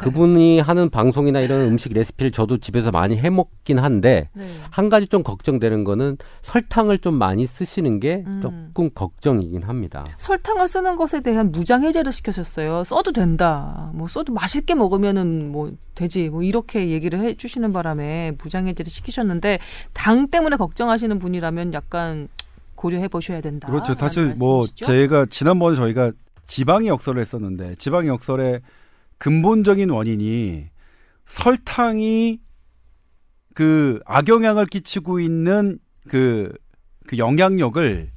그분이 하는 방송이나 이런 음식 레시피를 저도 집에서 많이 해먹긴 한데 네. 한 가지 좀 걱정되는 거는 설탕을 좀 많이 쓰시는 게 조금 걱정이긴 합니다. 설탕을 쓰는 것에 대한 무장 해제를 시켜줬어요. 써도 된다. 뭐 써도 맛있게 먹으면은 뭐 되지. 뭐 이렇게 얘기를 해주시는 바람에 무장 해제를 시키셨는데 당 때문에 걱정하시는 분이라면 약간 고려해 보셔야 된다. 그렇죠. 사실 뭐 제가 지난번에 저희가 지방이 역설을 했었는데 지방이 역설의 근본적인 원인이 설탕이 그 악영향을 끼치고 있는 그 영향력을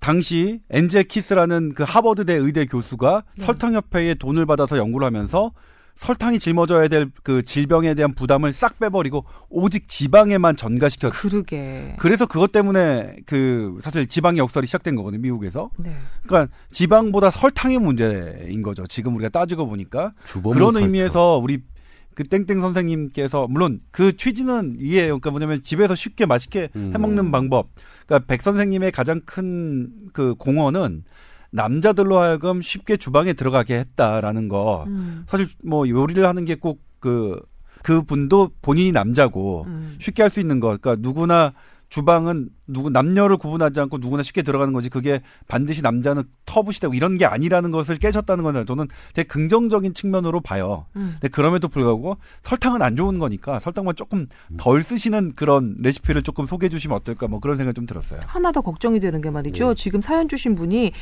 당시 엔젤 키스라는 그 하버드대 의대 교수가 네. 설탕협회에 돈을 받아서 연구를 하면서 설탕이 짊어져야 될 그 질병에 대한 부담을 싹 빼버리고 오직 지방에만 전가시켰죠. 그러게. 그래서 그것 때문에 그 사실 지방의 역설이 시작된 거거든요, 미국에서. 네. 그러니까 지방보다 설탕이 문제인 거죠. 지금 우리가 따지고 보니까 그런 설탕. 의미에서 우리 그 땡땡 선생님께서 물론 그 취지는 이해해요. 그러니까 뭐냐면 집에서 쉽게 맛있게 해먹는 방법. 그러니까 백 선생님의 가장 큰 그 공헌은. 남자들로 하여금 쉽게 주방에 들어가게 했다라는 거. 사실 뭐 요리를 하는 게 꼭 그 분도 본인이 남자고 쉽게 할 수 있는 거. 그러니까 누구나 주방은 남녀를 구분하지 않고 누구나 쉽게 들어가는 거지. 그게 반드시 남자는 터부시되고 이런 게 아니라는 것을 깨셨다는 건 저는 되게 긍정적인 측면으로 봐요. 근데 그럼에도 불구하고 설탕은 안 좋은 거니까 설탕만 조금 덜 쓰시는 그런 레시피를 조금 소개해 주시면 어떨까 뭐 그런 생각이 좀 들었어요. 하나 더 걱정이 되는 게 말이죠. 네. 지금 사연 주신 분이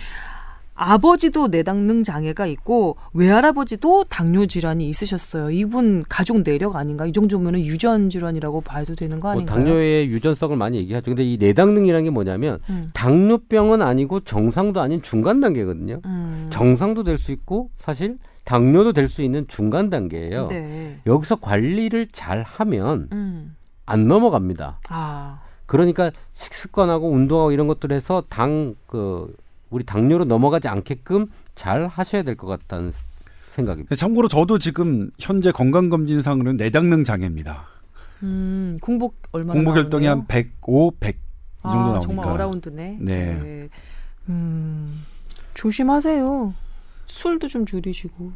아버지도 뇌당능 장애가 있고 외할아버지도 당뇨 질환이 있으셨어요. 이분 가족 내력 아닌가? 이 정도면은 유전 질환이라고 봐도 되는 거 아닌가요? 당뇨의 유전성을 많이 얘기하죠. 근데 이 뇌당능이라는 게 뭐냐면 당뇨병은 아니고 정상도 아닌 중간 단계거든요. 정상도 될 수 있고 사실 당뇨도 될 수 있는 중간 단계예요. 네. 여기서 관리를 잘 하면 안 넘어갑니다. 아. 그러니까 식습관하고 운동하고 이런 것들 해서 우리 당뇨로 넘어가지 않게끔 잘 하셔야 될 것 같다는 생각입니다. 참고로 저도 지금 현재 건강검진상으로는 뇌당능 장애입니다. 공복 얼마나 공복혈당이 한 105, 100 이 정도 나오니까. 정말 어라운드네. 네. 네. 조심하세요. 술도 좀 줄이시고.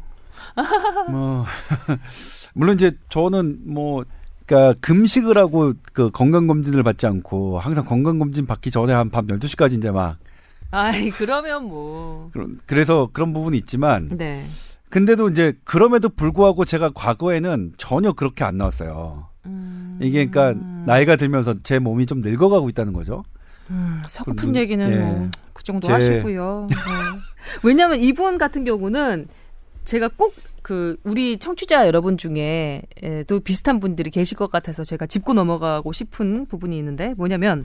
뭐, 물론 이제 저는 뭐 그러니까 금식을 하고 그 건강검진을 받지 않고 항상 건강검진 받기 전에 한 밤 12시까지 이제 막 아이 그러면 뭐 그래서 그런 부분이 있지만 네. 근데도 이제 그럼에도 불구하고 제가 과거에는 전혀 그렇게 안 나왔어요. 이게 그러니까 나이가 들면서 제 몸이 좀 늙어가고 있다는 거죠. 서글픈 얘기는 예. 뭐 그 정도 하시고요. 네. 왜냐하면 이분 같은 경우는 제가 꼭 그 우리 청취자 여러분 중에 또 비슷한 분들이 계실 것 같아서 제가 짚고 넘어가고 싶은 부분이 있는데 뭐냐면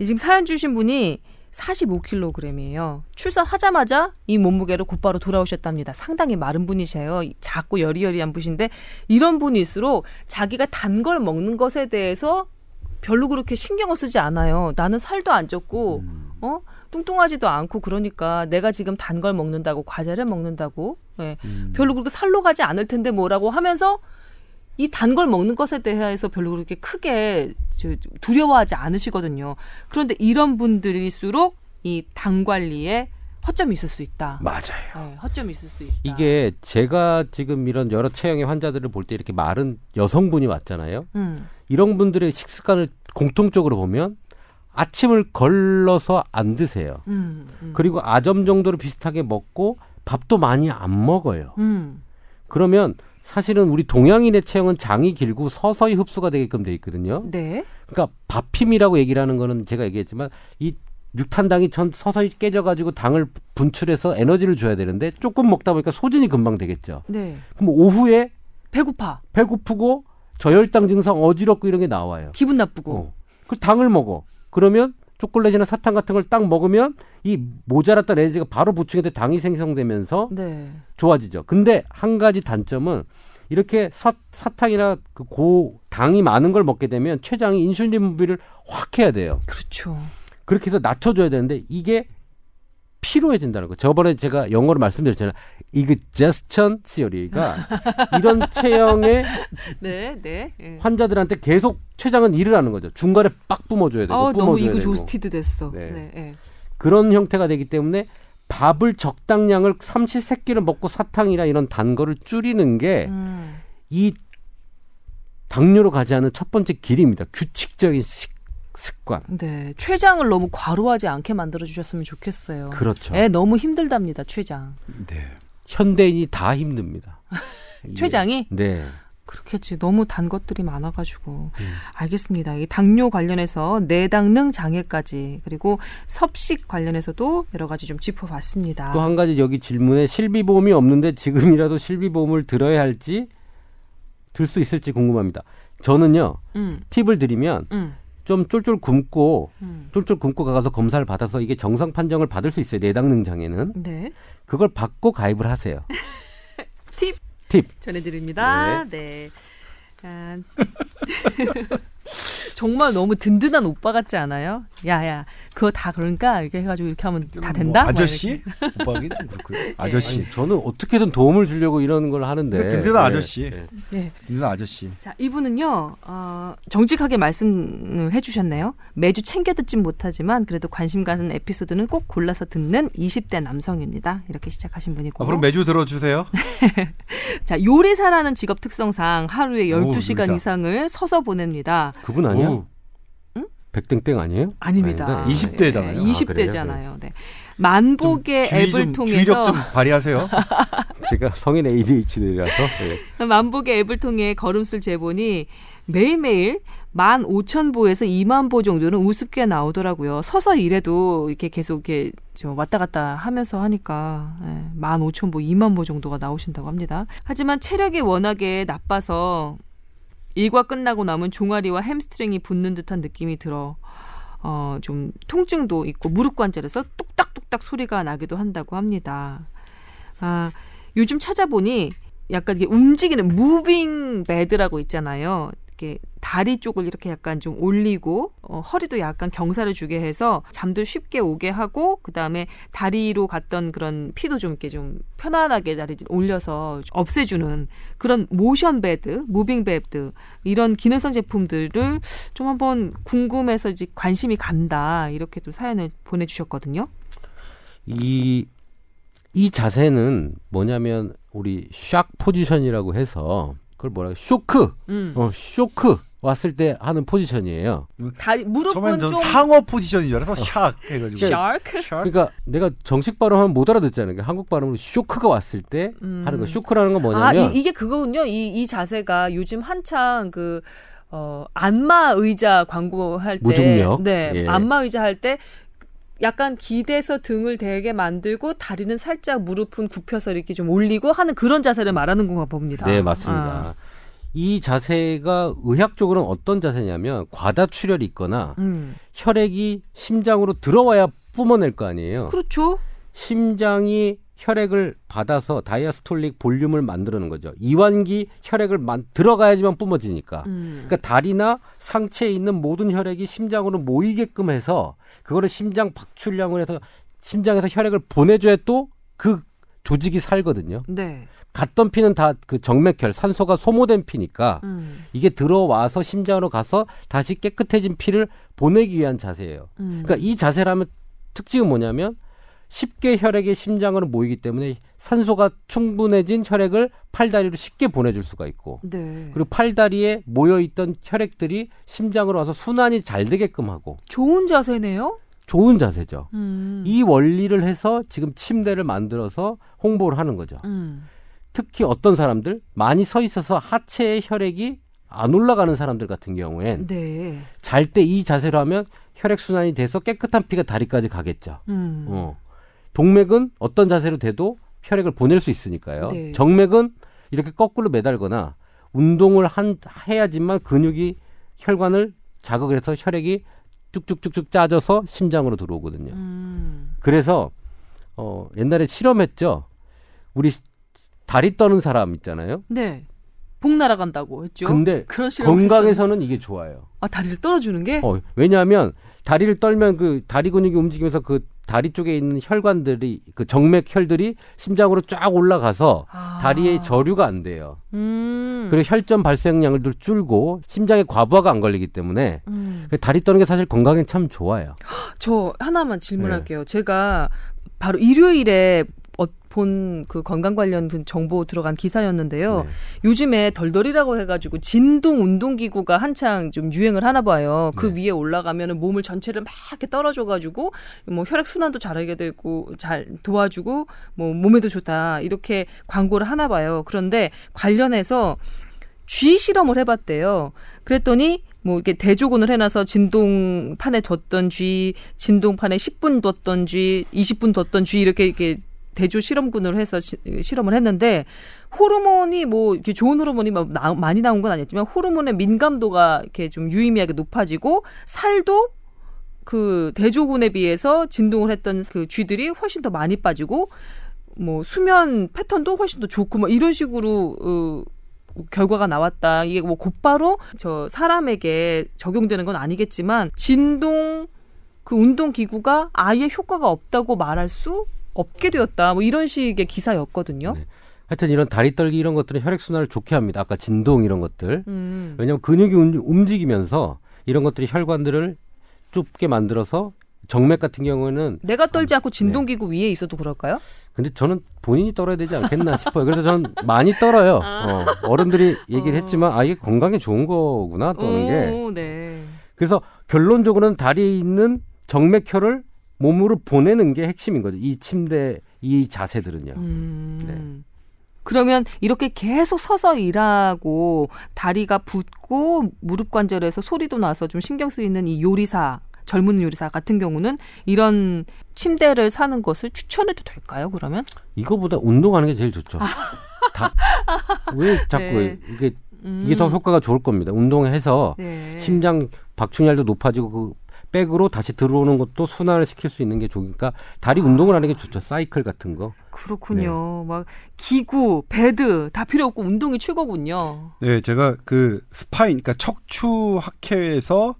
지금 사연 주신 분이 45kg이에요. 출산하자마자 이 몸무게로 곧바로 돌아오셨답니다. 상당히 마른 분이세요. 작고 여리여리한 분인데 이런 분일수록 자기가 단 걸 먹는 것에 대해서 별로 그렇게 신경을 쓰지 않아요. 나는 살도 안 쪘고 뚱뚱하지도 않고 그러니까 내가 지금 단 걸 먹는다고 과자를 먹는다고 예. 별로 그렇게 살로 가지 않을 텐데 뭐라고 하면서 이 단 걸 먹는 것에 대해서 별로 그렇게 크게 두려워하지 않으시거든요. 그런데 이런 분들일수록 이 당 관리에 허점이 있을 수 있다. 맞아요. 네, 허점이 있을 수 있다. 이게 제가 지금 이런 여러 체형의 환자들을 볼 때 이렇게 마른 여성분이 왔잖아요. 이런 분들의 식습관을 공통적으로 보면 아침을 걸러서 안 드세요. 그리고 아점 정도로 비슷하게 먹고 밥도 많이 안 먹어요. 그러면 사실은 우리 동양인의 체형은 장이 길고 서서히 흡수가 되게끔 돼 있거든요. 네. 그러니까 밥힘이라고 얘기를 하는 거는 제가 얘기했지만 이 육탄당이 서서히 깨져가지고 당을 분출해서 에너지를 줘야 되는데 조금 먹다 보니까 소진이 금방 되겠죠. 네. 그럼 오후에 배고프고 저혈당 증상 어지럽고 이런 게 나와요. 기분 나쁘고. 그 당을 먹어. 그러면 초콜릿이나 사탕 같은 걸 딱 먹으면 이 모자랐던 에너지가 바로 보충해서 당이 생성되면서 네. 좋아지죠. 근데 한 가지 단점은 이렇게 사탕이나 그 당이 많은 걸 먹게 되면 췌장이 인슐린 분비를 확 해야 돼요. 그렇죠. 그렇게 해서 낮춰줘야 되는데 이게 피로해진다는 거. 저번에 제가 영어로 말씀드렸잖아요. exhaustion theory가 이런 체형의 네. 환자들한테 계속 췌장은 일을 하는 거죠. 중간에 빡 뿜어줘야 되고. 너무 이거 조스티드 됐어. 네. 그런 형태가 되기 때문에 밥을 적당량을 삼시세끼를 먹고 사탕이나 이런 단 거를 줄이는 게 이 당뇨로 가지 않은 첫 번째 길입니다. 규칙적인 습관. 네, 췌장을 너무 과로하지 않게 만들어주셨으면 좋겠어요. 그렇죠. 너무 힘들답니다, 췌장. 네. 현대인이 다 힘듭니다. 췌장이? 네. 그렇겠지. 너무 단 것들이 많아가지고. 알겠습니다. 이 당뇨 관련해서 내당능 장애까지 그리고 섭식 관련해서도 여러 가지 좀 짚어봤습니다. 또 한 가지 여기 질문에 실비보험이 없는데 지금이라도 실비보험을 들어야 할지 들 수 있을지 궁금합니다. 저는요. 팁을 드리면 좀 쫄쫄 굶고 가서 검사를 받아서 이게 정상 판정을 받을 수 있어요. 내당능 장애는. 네. 그걸 받고 가입을 하세요. 팁 전해드립니다. 네. 정말 너무 든든한 오빠 같지 않아요? 야야 그거 다 그러니까 이렇게 해가지고 이렇게 하면 다 된다? 뭐 아저씨? 오빠긴 좀 그렇고요. 아저씨. 아니, 저는 어떻게든 도움을 주려고 이런 걸 하는데. 든든한 아저씨. 네. 든든한 아저씨. 자, 이분은요. 정직하게 말씀을 해주셨네요. 매주 챙겨 듣진 못하지만 그래도 관심 가는 에피소드는 꼭 골라서 듣는 20대 남성입니다. 이렇게 시작하신 분이고. 앞으로 매주 들어주세요. 자, 요리사라는 직업 특성상 하루에 12시간 이상을 서서 보냅니다. 그분 아니야? 응? 백땡땡 아니에요? 아닙니다. 20대잖아요. 20대잖아요. 네. 만복의 앱을 통해서 주의력 좀 발휘하세요. 제가 성인 ADHD라서 만복의 앱을 통해 걸음수를 재보니 매일매일 15,000보에서 20,000보 정도는 우습게 나오더라고요. 서서 일해도 이렇게 계속 이렇게 왔다 갔다 하면서 하니까 15,000보, 20,000보 정도가 나오신다고 합니다. 하지만 체력이 워낙에 나빠서 일과 끝나고 남은 종아리와 햄스트링이 붙는 듯한 느낌이 들어 좀 통증도 있고 무릎 관절에서 뚝딱뚝딱 소리가 나기도 한다고 합니다. 요즘 찾아보니 약간 이게 움직이는 무빙 베드라고 있잖아요. 이렇게 다리 쪽을 이렇게 약간 좀 올리고 허리도 약간 경사를 주게 해서 잠도 쉽게 오게 하고 그다음에 다리로 갔던 그런 피도 좀 이렇게 좀 편안하게 다리 올려서 없애주는 그런 모션 베드, 무빙 베드 이런 기능성 제품들을 좀 한번 궁금해서 이제 관심이 간다 이렇게 또 사연을 보내주셨거든요. 이 자세는 뭐냐면 우리 샥 포지션이라고 해서 그걸 뭐라고 쇼크, 쇼크 왔을 때 하는 포지션이에요. 다리 무릎은 좀 상어 포지션인 줄 알아서 샥 해가지고. 샥. 그러니까 내가 정식 발음하면 못 알아듣잖아요. 그러니까 한국 발음으로 쇼크가 왔을 때 하는 거. 쇼크라는 건 뭐냐면 이게 그거군요. 이 자세가 요즘 한창 그 안마 의자 광고할 때 무중력. 네, 예. 안마 의자 할 때. 약간 기대서 등을 되게 만들고 다리는 살짝 무릎은 굽혀서 이렇게 좀 올리고 하는 그런 자세를 말하는 건가 봅니다. 네, 맞습니다. 이 자세가 의학적으로는 어떤 자세냐면 과다출혈이 있거나 혈액이 심장으로 들어와야 뿜어낼 거 아니에요. 그렇죠. 심장이 혈액을 받아서 다이아스톨릭 볼륨을 만드는 거죠. 이완기 혈액을 들어가야지만 뿜어지니까. 그러니까 다리나 상체에 있는 모든 혈액이 심장으로 모이게끔 해서 그거를 심장 박출량을 해서 심장에서 혈액을 보내줘야 또 그 조직이 살거든요. 네. 갔던 피는 다 그 정맥혈, 산소가 소모된 피니까 이게 들어와서 심장으로 가서 다시 깨끗해진 피를 보내기 위한 자세예요. 그러니까 이 자세라면 특징은 뭐냐면 쉽게 혈액이 심장으로 모이기 때문에 산소가 충분해진 혈액을 팔다리로 쉽게 보내줄 수가 있고 네. 그리고 팔다리에 모여있던 혈액들이 심장으로 와서 순환이 잘 되게끔 하고 좋은 자세네요? 좋은 자세죠. 이 원리를 해서 지금 침대를 만들어서 홍보를 하는 거죠. 특히 어떤 사람들 많이 서 있어서 하체의 혈액이 안 올라가는 사람들 같은 경우엔 네. 잘 때 이 자세로 하면 혈액순환이 돼서 깨끗한 피가 다리까지 가겠죠. 동맥은 어떤 자세로 돼도 혈액을 보낼 수 있으니까요. 네. 정맥은 이렇게 거꾸로 매달거나 운동을 해야지만 근육이 혈관을 자극을 해서 혈액이 쭉쭉쭉쭉 짜져서 심장으로 들어오거든요. 그래서 옛날에 실험했죠. 우리 다리 떠는 사람 있잖아요. 네. 복 날아간다고 했죠. 근데 건강에서는 이게 좋아요. 아, 다리를 떨어주는 게? 왜냐하면 다리를 떨면 그 다리 근육이 움직이면서 그 다리 쪽에 있는 혈관들이 그 정맥혈들이 심장으로 쫙 올라가서 다리에 저류가 안 돼요. 그리고 혈전 발생량을 줄고 심장에 과부하가 안 걸리기 때문에 다리 떠는 게 사실 건강에 참 좋아요. 저 하나만 질문할게요. 네. 제가 바로 일요일에 본 그 건강 관련 정보 들어간 기사였는데요. 네. 요즘에 덜덜이라고 해가지고 진동 운동기구가 한창 좀 유행을 하나 봐요. 그 네. 위에 올라가면은 몸을 전체를 막 이렇게 떨어줘가지고 뭐 혈액 순환도 잘하게 되고 잘 도와주고 뭐 몸에도 좋다 이렇게 광고를 하나 봐요. 그런데 관련해서 쥐 실험을 해봤대요. 그랬더니 뭐 이렇게 대조군을 해놔서 진동판에 뒀던 쥐, 진동판에 10분 뒀던 쥐, 20분 뒀던 쥐 이렇게 대조 실험군으로 해서 실험을 했는데 호르몬이 뭐 이렇게 좋은 호르몬이 막 많이 나온 건 아니었지만 호르몬의 민감도가 이렇게 좀 유의미하게 높아지고 살도 그 대조군에 비해서 진동을 했던 그 쥐들이 훨씬 더 많이 빠지고 뭐 수면 패턴도 훨씬 더 좋고 뭐 이런 식으로 결과가 나왔다. 이게 뭐 곧바로 저 사람에게 적용되는 건 아니겠지만 진동 그 운동 기구가 아예 효과가 없다고 말할 수 없게 되었다. 뭐 이런 식의 기사였거든요. 네. 하여튼 이런 다리 떨기 이런 것들은 혈액순환을 좋게 합니다. 아까 진동 이런 것들. 왜냐하면 근육이 움직이면서 이런 것들이 혈관들을 좁게 만들어서 정맥 같은 경우에는 내가 떨지 않고 진동기구 네. 위에 있어도 그럴까요? 근데 저는 본인이 떨어야 되지 않겠나 싶어요. 그래서 저는 많이 떨어요. 어른들이 얘기를 했지만 아 이게 건강에 좋은 거구나 떠는 게. 네. 그래서 결론적으로는 다리에 있는 정맥혈을 몸으로 보내는 게 핵심인 거죠. 이 침대, 이 자세들은요. 네. 그러면 이렇게 계속 서서 일하고 다리가 붓고 무릎 관절에서 소리도 나서 좀 신경 쓰이는 이 요리사, 젊은 요리사 같은 경우는 이런 침대를 사는 것을 추천해도 될까요? 그러면? 이거보다 운동하는 게 제일 좋죠. 왜 자꾸 네. 이게 더 효과가 좋을 겁니다. 운동해서 네. 심장 박충혈도 높아지고 그 백으로 다시 들어오는 것도 순환을 시킬 수 있는 게 좋으니까 다리 운동을 하는 게 좋죠. 사이클 같은 거. 그렇군요. 네. 막 기구, 베드 다 필요 없고 운동이 최고군요. 네, 제가 그 스파인, 그러니까 척추 학회에서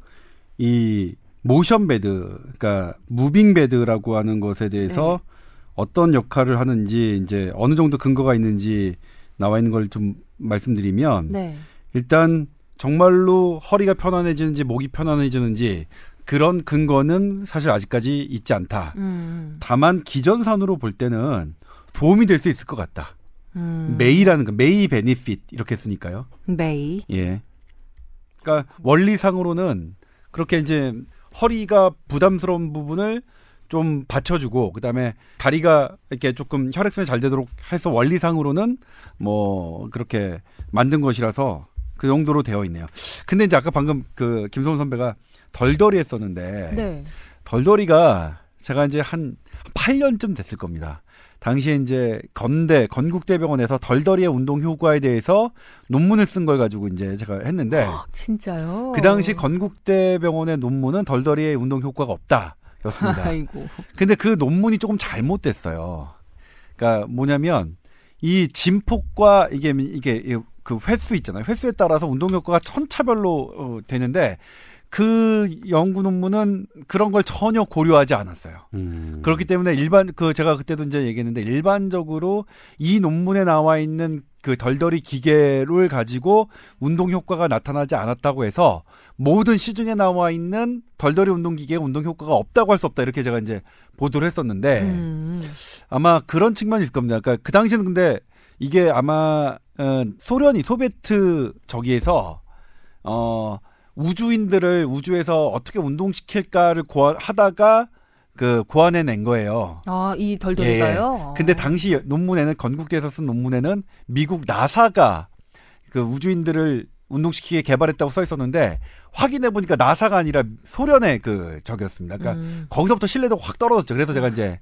이 모션 베드, 그러니까 무빙 베드라고 하는 것에 대해서 네. 어떤 역할을 하는지 이제 어느 정도 근거가 있는지 나와 있는 걸 좀 말씀드리면 네. 일단 정말로 허리가 편안해지는지 목이 편안해지는지 그런 근거는 사실 아직까지 있지 않다. 다만 기전산으로 볼 때는 도움이 될 수 있을 것 같다. 메이라는 거, 메이 베니핏 이렇게 쓰니까요. 메이. 예. 그러니까 원리상으로는 그렇게 이제 허리가 부담스러운 부분을 좀 받쳐주고 그다음에 다리가 이렇게 조금 혈액순환이 잘 되도록 해서 원리상으로는 뭐 그렇게 만든 것이라서 그 정도로 되어 있네요. 근데 이제 아까 방금 그 김소원 선배가 덜덜이 했었는데 네. 덜덜이가 제가 이제 한 8년쯤 됐을 겁니다. 당시에 이제 건국대병원에서 덜덜이의 운동 효과에 대해서 논문을 쓴 걸 가지고 이제 제가 했는데 진짜요? 그 당시 건국대병원의 논문은 덜덜이의 운동 효과가 없다였습니다. 아이고. 근데 그 논문이 조금 잘못됐어요. 그러니까 뭐냐면 이 진폭과 이게 그 횟수 있잖아요. 횟수에 따라서 운동 효과가 천차별로 되는데 그 연구 논문은 그런 걸 전혀 고려하지 않았어요. 그렇기 때문에 제가 그때도 이제 얘기했는데 일반적으로 이 논문에 나와 있는 그 덜덜이 기계를 가지고 운동 효과가 나타나지 않았다고 해서 모든 시중에 나와 있는 덜덜이 운동기계의 운동 효과가 없다고 할 수 없다, 이렇게 제가 이제 보도를 했었는데 아마 그런 측면이 있을 겁니다. 그러니까 그 당시는 근데 이게 아마 소련이 소비에트 저기에서 우주인들을 우주에서 어떻게 운동시킬까를 하다가 그 고안해낸 거예요. 아, 이 덜덜이가요? 예. 근데 당시 논문에는 건국대에서 쓴 논문에는 미국 나사가 그 우주인들을 운동시키게 개발했다고 써 있었는데 확인해 보니까 나사가 아니라 소련의 그 적이었습니다. 그러니까 거기서부터 신뢰도가 확 떨어졌죠. 그래서 제가 이제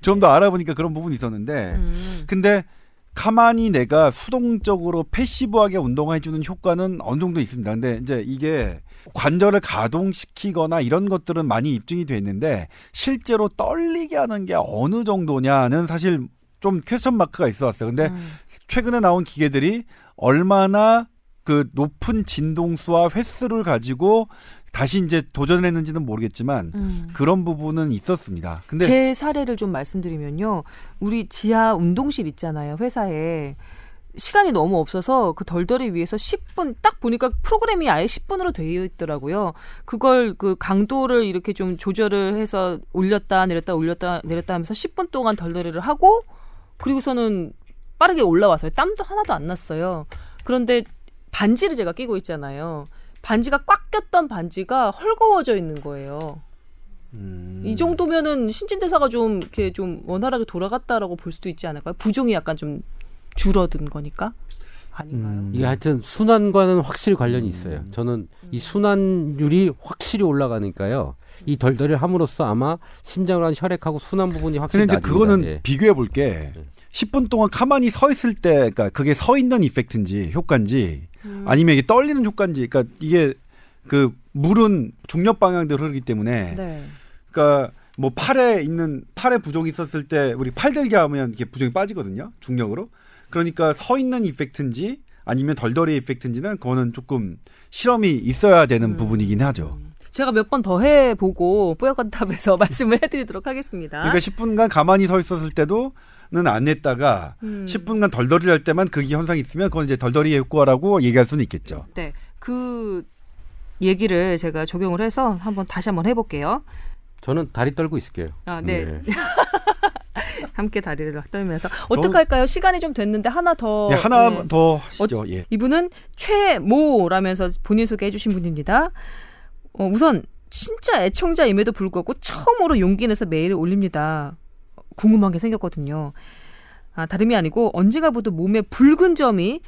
좀 더 알아보니까 그런 부분이 있었는데 근데 가만히 내가 수동적으로 패시브하게 운동해주는 효과는 어느 정도 있습니다. 근데 이제 이게 관절을 가동시키거나 이런 것들은 많이 입증이 돼 있는데 실제로 떨리게 하는 게 어느 정도냐는 사실 좀 퀘스천 마크가 있어왔어요. 근데 최근에 나온 기계들이 얼마나 그 높은 진동수와 횟수를 가지고 다시 이제 도전했는지는 모르겠지만 그런 부분은 있었습니다. 근데 제 사례를 좀 말씀드리면요. 우리 지하 운동실 있잖아요. 회사에. 시간이 너무 없어서 그 덜덜이 위해서 10분 딱 보니까 프로그램이 아예 10분으로 되어 있더라고요. 그걸 그 강도를 이렇게 좀 조절을 해서 올렸다 내렸다 올렸다 내렸다 하면서 10분 동안 덜덜이를 하고 그리고서는 빠르게 올라와서요. 땀도 하나도 안 났어요. 그런데 반지를 제가 끼고 있잖아요. 반지가 꽉 꼈던 반지가 헐거워져 있는 거예요. 이 정도면은 신진대사가 좀 이렇게 좀 원활하게 돌아갔다라고 볼 수도 있지 않을까요? 부종이 약간 좀 줄어든 거니까 아닌가요? 이게 하여튼 순환과는 확실히 관련이 있어요. 저는 이 순환율이 확실히 올라가니까요. 이 덜덜이 함으로써 아마 심장을 한 혈액하고 순환 부분이 확실히 낮아집니다. 근데 이제 그거는 예. 비교해 볼게. 10분 동안 가만히 서 있을 때, 그러니까 그게 서 있는 이펙트인지 효과인지 아니면 이게 떨리는 효과인지, 그러니까 이게 그 물은 중력 방향대로 흐르기 때문에, 네. 그러니까 뭐 팔에 부종이 있었을 때 우리 팔들기 하면 이게 부종이 빠지거든요, 중력으로. 그러니까 서 있는 이펙트인지 아니면 덜덜이 이펙트인지는 그거는 조금 실험이 있어야 되는 부분이긴 하죠. 제가 몇 번 더 해보고 뽀얀거탑에서 말씀을 해드리도록 하겠습니다. 그러니까 10분간 가만히 서 있었을 때도는 안 했다가 10분간 덜덜이 할 때만 그 현상이 있으면 그건 이제 덜덜이 효과라고 얘기할 수는 있겠죠. 네, 그 얘기를 제가 적용을 해서 다시 한번 해볼게요. 저는 다리 떨고 있을게요. 아, 네. 함께 다리를 떨면서 어떡할까요? 시간이 좀 됐는데 하나 더. 네, 하나 더 하시죠. 예. 이분은 최모라면서 본인 소개해 주신 분입니다. 우선 진짜 애청자임에도 불구하고 처음으로 용기 내서 메일을 올립니다. 궁금한 게 생겼거든요. 아, 다름이 아니고 언제가 보도 몸에 붉은 점이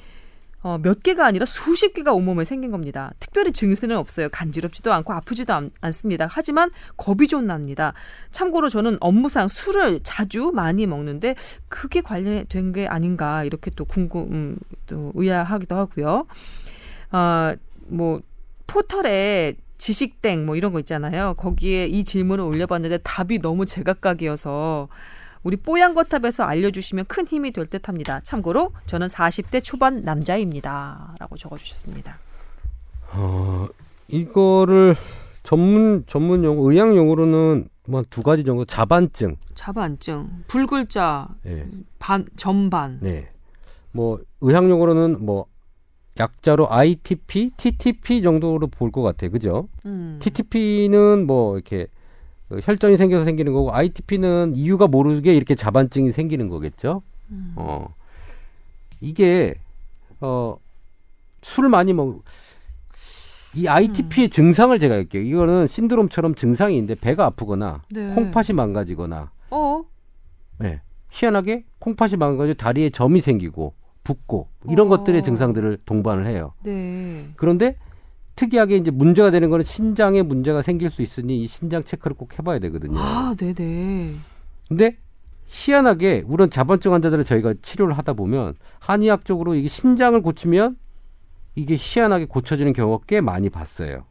몇 개가 아니라 수십 개가 온몸에 생긴 겁니다. 특별히 증세는 없어요. 간지럽지도 않고 아프지도 않습니다. 하지만 겁이 좀 납니다. 참고로 저는 업무상 술을 자주 많이 먹는데 그게 관련된 게 아닌가 이렇게 또 또 의아하기도 하고요. 뭐 포털에 지식땡 뭐 이런 거 있잖아요. 거기에 이 질문을 올려봤는데 답이 너무 제각각이어서 우리 뽀얀거탑에서 알려주시면 큰 힘이 될 듯합니다. 참고로 저는 40대 초반 남자입니다. 라고 적어주셨습니다. 이거를 전문 용어, 의학 용어로는 뭐 두 가지 정도. 자반증, 불글자, 네. 전반. 네. 뭐 의학 용어로는 뭐 약자로 ITP, TTP 정도로 볼 것 같아요. 그죠? TTP는 뭐 이렇게 혈전이 생겨서 생기는 거고, ITP는 이유가 모르게 이렇게 자반증이 생기는 거겠죠. 이게 술을 많이 먹. 이 ITP의 증상을 제가 할게요. 이거는 신드롬처럼 증상이 있는데 배가 아프거나, 네. 콩팥이 망가지거나, 네. 희한하게 콩팥이 망가지고 다리에 점이 생기고 붓고 이런 것들의 증상들을 동반을 해요. 네. 그런데 특이하게 이제 문제가 되는 거는 신장에 문제가 생길 수 있으니 이 신장 체크를 꼭 해봐야 되거든요. 아, 네네. 근데 희한하게 우선 자반증 환자들을 저희가 치료를 하다 보면 한의학적으로 이게 신장을 고치면 이게 희한하게 고쳐지는 경우가 꽤 많이 봤어요.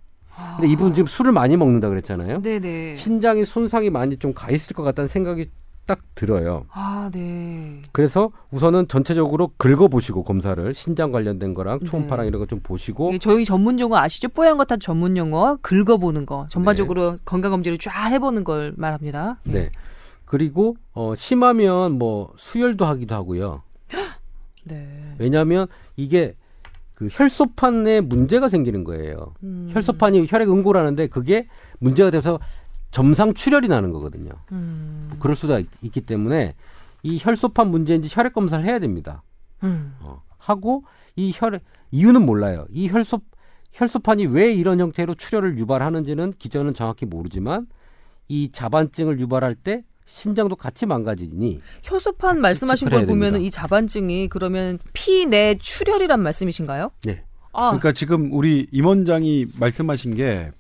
근데 이분 지금 술을 많이 먹는다 그랬잖아요. 네네. 신장이 손상이 많이 좀 가 있을 것 같다는 생각이 딱 들어요. 아, 네. 그래서 우선은 전체적으로 긁어보시고 검사를 신장 관련된 거랑 초음파랑, 네. 이런 거 좀 보시고. 네, 저희 전문 용어 아시죠? 뽀얀거탑 전문 용어 긁어보는 거. 전반적으로, 네. 건강검진을 쫙 해보는 걸 말합니다. 네. 그리고 심하면 뭐 수혈도 하기도 하고요. 네. 왜냐하면 이게 그 혈소판에 문제가 생기는 거예요. 혈소판이 혈액 응고라는데 그게 문제가 돼서 점상 출혈이 나는 거거든요. 그럴 수가 있기 때문에 이 혈소판 문제인지 혈액 검사를 해야 됩니다. 하고 이 혈액 이유는 몰라요. 이 혈소판이 왜 이런 형태로 출혈을 유발하는지는 기전은 정확히 모르지만 이 자반증을 유발할 때 신장도 같이 망가지니 혈소판 말씀하신 걸 보면 이 자반증이 그러면 피 내 출혈이란 말씀이신가요? 네. 아. 그러니까 지금 우리 임원장이 말씀하신 게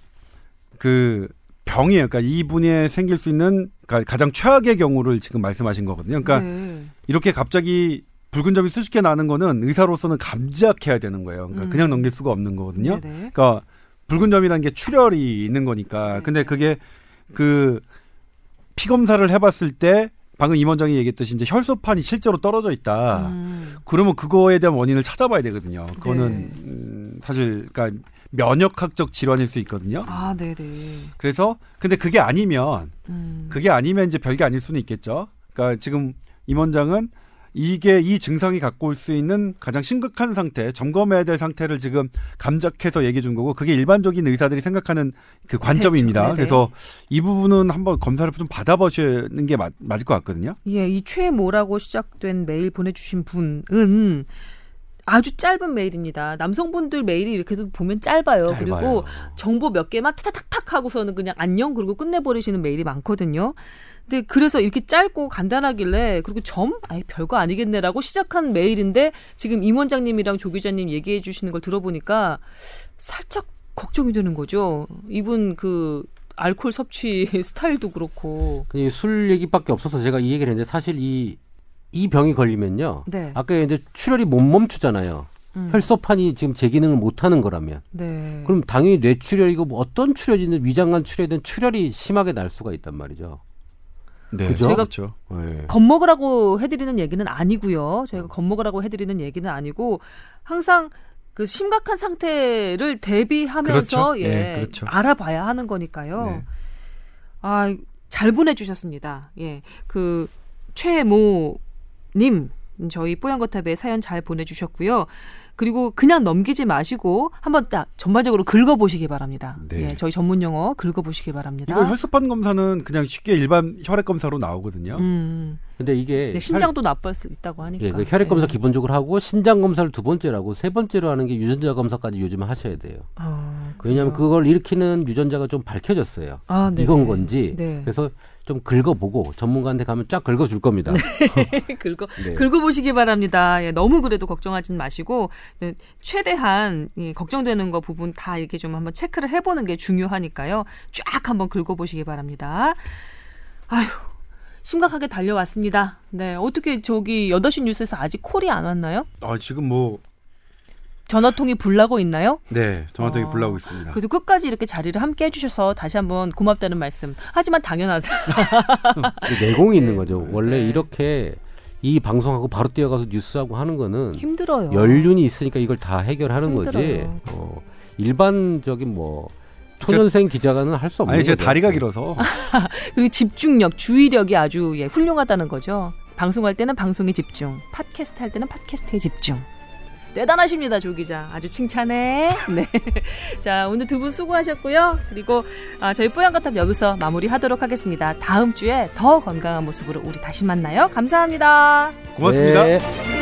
그 병이에요. 그러니까 이분에 생길 수 있는 가장 최악의 경우를 지금 말씀하신 거거든요. 그러니까 이렇게 갑자기 붉은 점이 수십개 나는 거는 의사로서는 감지해야 되는 거예요. 그러니까 그냥 넘길 수가 없는 거거든요. 네네. 그러니까 붉은 점이라는 게 출혈이 있는 거니까. 네네. 근데 그게 그 피검사를 해봤을 때 방금 임원장이 얘기했듯이 이제 혈소판이 실제로 떨어져 있다. 그러면 그거에 대한 원인을 찾아봐야 되거든요. 그거는 네. 사실 그러니까 면역학적 질환일 수 있거든요. 아, 네네. 그래서 근데 그게 아니면 이제 별게 아닐 수는 있겠죠. 그러니까 지금 임원장은 이게 이 증상이 갖고 올 수 있는 가장 심각한 상태, 점검해야 될 상태를 지금 감작해서 얘기해 준 거고 그게 일반적인 의사들이 생각하는 그 관점입니다. 그래서 이 부분은 한번 검사를 좀 받아보시는 게 맞을 것 같거든요. 예, 이 최모라고 시작된 메일 보내주신 분은 아주 짧은 메일입니다. 남성분들 메일이 이렇게 보면 짧아요. 그리고 정보 몇 개만 탁탁탁 하고서는 그냥 안녕 그러고 끝내버리시는 메일이 많거든요. 근데 그래서 이렇게 짧고 간단하길래 그리고 점? 아이 별거 아니겠네라고 시작한 메일인데 지금 임 원장님이랑 조 기자님 얘기해 주시는 걸 들어보니까 살짝 걱정이 되는 거죠. 이분 그 알코올 섭취 스타일도 그렇고. 술 얘기밖에 없어서 제가 이 얘기를 했는데 사실 이 병이 걸리면요. 네. 아까 이제 출혈이 못 멈추잖아요. 혈소판이 지금 제 기능을 못하는 거라면. 네. 그럼 당연히 뇌출혈이고 뭐 어떤 출혈이든 위장관 출혈이든 출혈이 심하게 날 수가 있단 말이죠. 네, 그죠? 제가 그렇죠. 네. 겁먹으라고 해드리는 얘기는 아니고요. 저희가 겁먹으라고 해드리는 얘기는 아니고 항상 그 심각한 상태를 대비하면서 그렇죠. 예, 네, 그렇죠. 알아봐야 하는 거니까요. 네. 아, 잘 보내주셨습니다. 예, 그 최모님 저희 뽀얀거탑에 사연 잘 보내주셨고요. 그리고 그냥 넘기지 마시고 한번 딱 전반적으로 긁어보시기 바랍니다. 네. 예, 저희 전문 용어 긁어보시기 바랍니다. 이거 혈소판 검사는 그냥 쉽게 일반 혈액 검사로 나오거든요. 근데 이게 네, 신장도 나쁠 수 있다고 하니까. 예, 그 혈액 검사 네. 기본적으로 하고 신장 검사를 2번째라고 3번째로 하는 게 유전자 검사까지 요즘 하셔야 돼요. 아, 왜냐하면 그걸 일으키는 유전자가 좀 밝혀졌어요. 아, 이건 건지. 네. 그래서 좀 긁어보고 전문가한테 가면 쫙 긁어줄 겁니다. 네, 네. 긁어보시기 바랍니다. 예, 너무 그래도 걱정하진 마시고 네, 최대한 예, 걱정되는 거 부분 다 이렇게 좀 한번 체크를 해보는 게 중요하니까요. 쫙 한번 긁어보시기 바랍니다. 아휴 심각하게 달려왔습니다. 네, 어떻게 저기 8시 뉴스에서 아직 콜이 안 왔나요? 아 지금 뭐. 전화통이 불나고 있나요? 네. 전화통이 불나고 있습니다. 그래도 끝까지 이렇게 자리를 함께 해주셔서 다시 한번 고맙다는 말씀. 하지만 당연하다. 내공이 있는 거죠. 원래 네. 이렇게 이 방송하고 바로 뛰어가서 뉴스하고 하는 거는 힘들어요. 연륜이 있으니까 이걸 다 해결하는 힘들어요. 거지. 일반적인 뭐 초년생 기자가는 할 수 없는 아니, 거죠. 제가 다리가 길어서. 그리고 집중력, 주의력이 아주 예, 훌륭하다는 거죠. 방송할 때는 방송에 집중, 팟캐스트 할 때는 팟캐스트에 집중. 대단하십니다, 조 기자. 아주 칭찬해. 네. 자, 오늘 두 분 수고하셨고요. 그리고 저희 뽀얀거탑 여기서 마무리하도록 하겠습니다. 다음 주에 더 건강한 모습으로 우리 다시 만나요. 감사합니다. 고맙습니다. 네.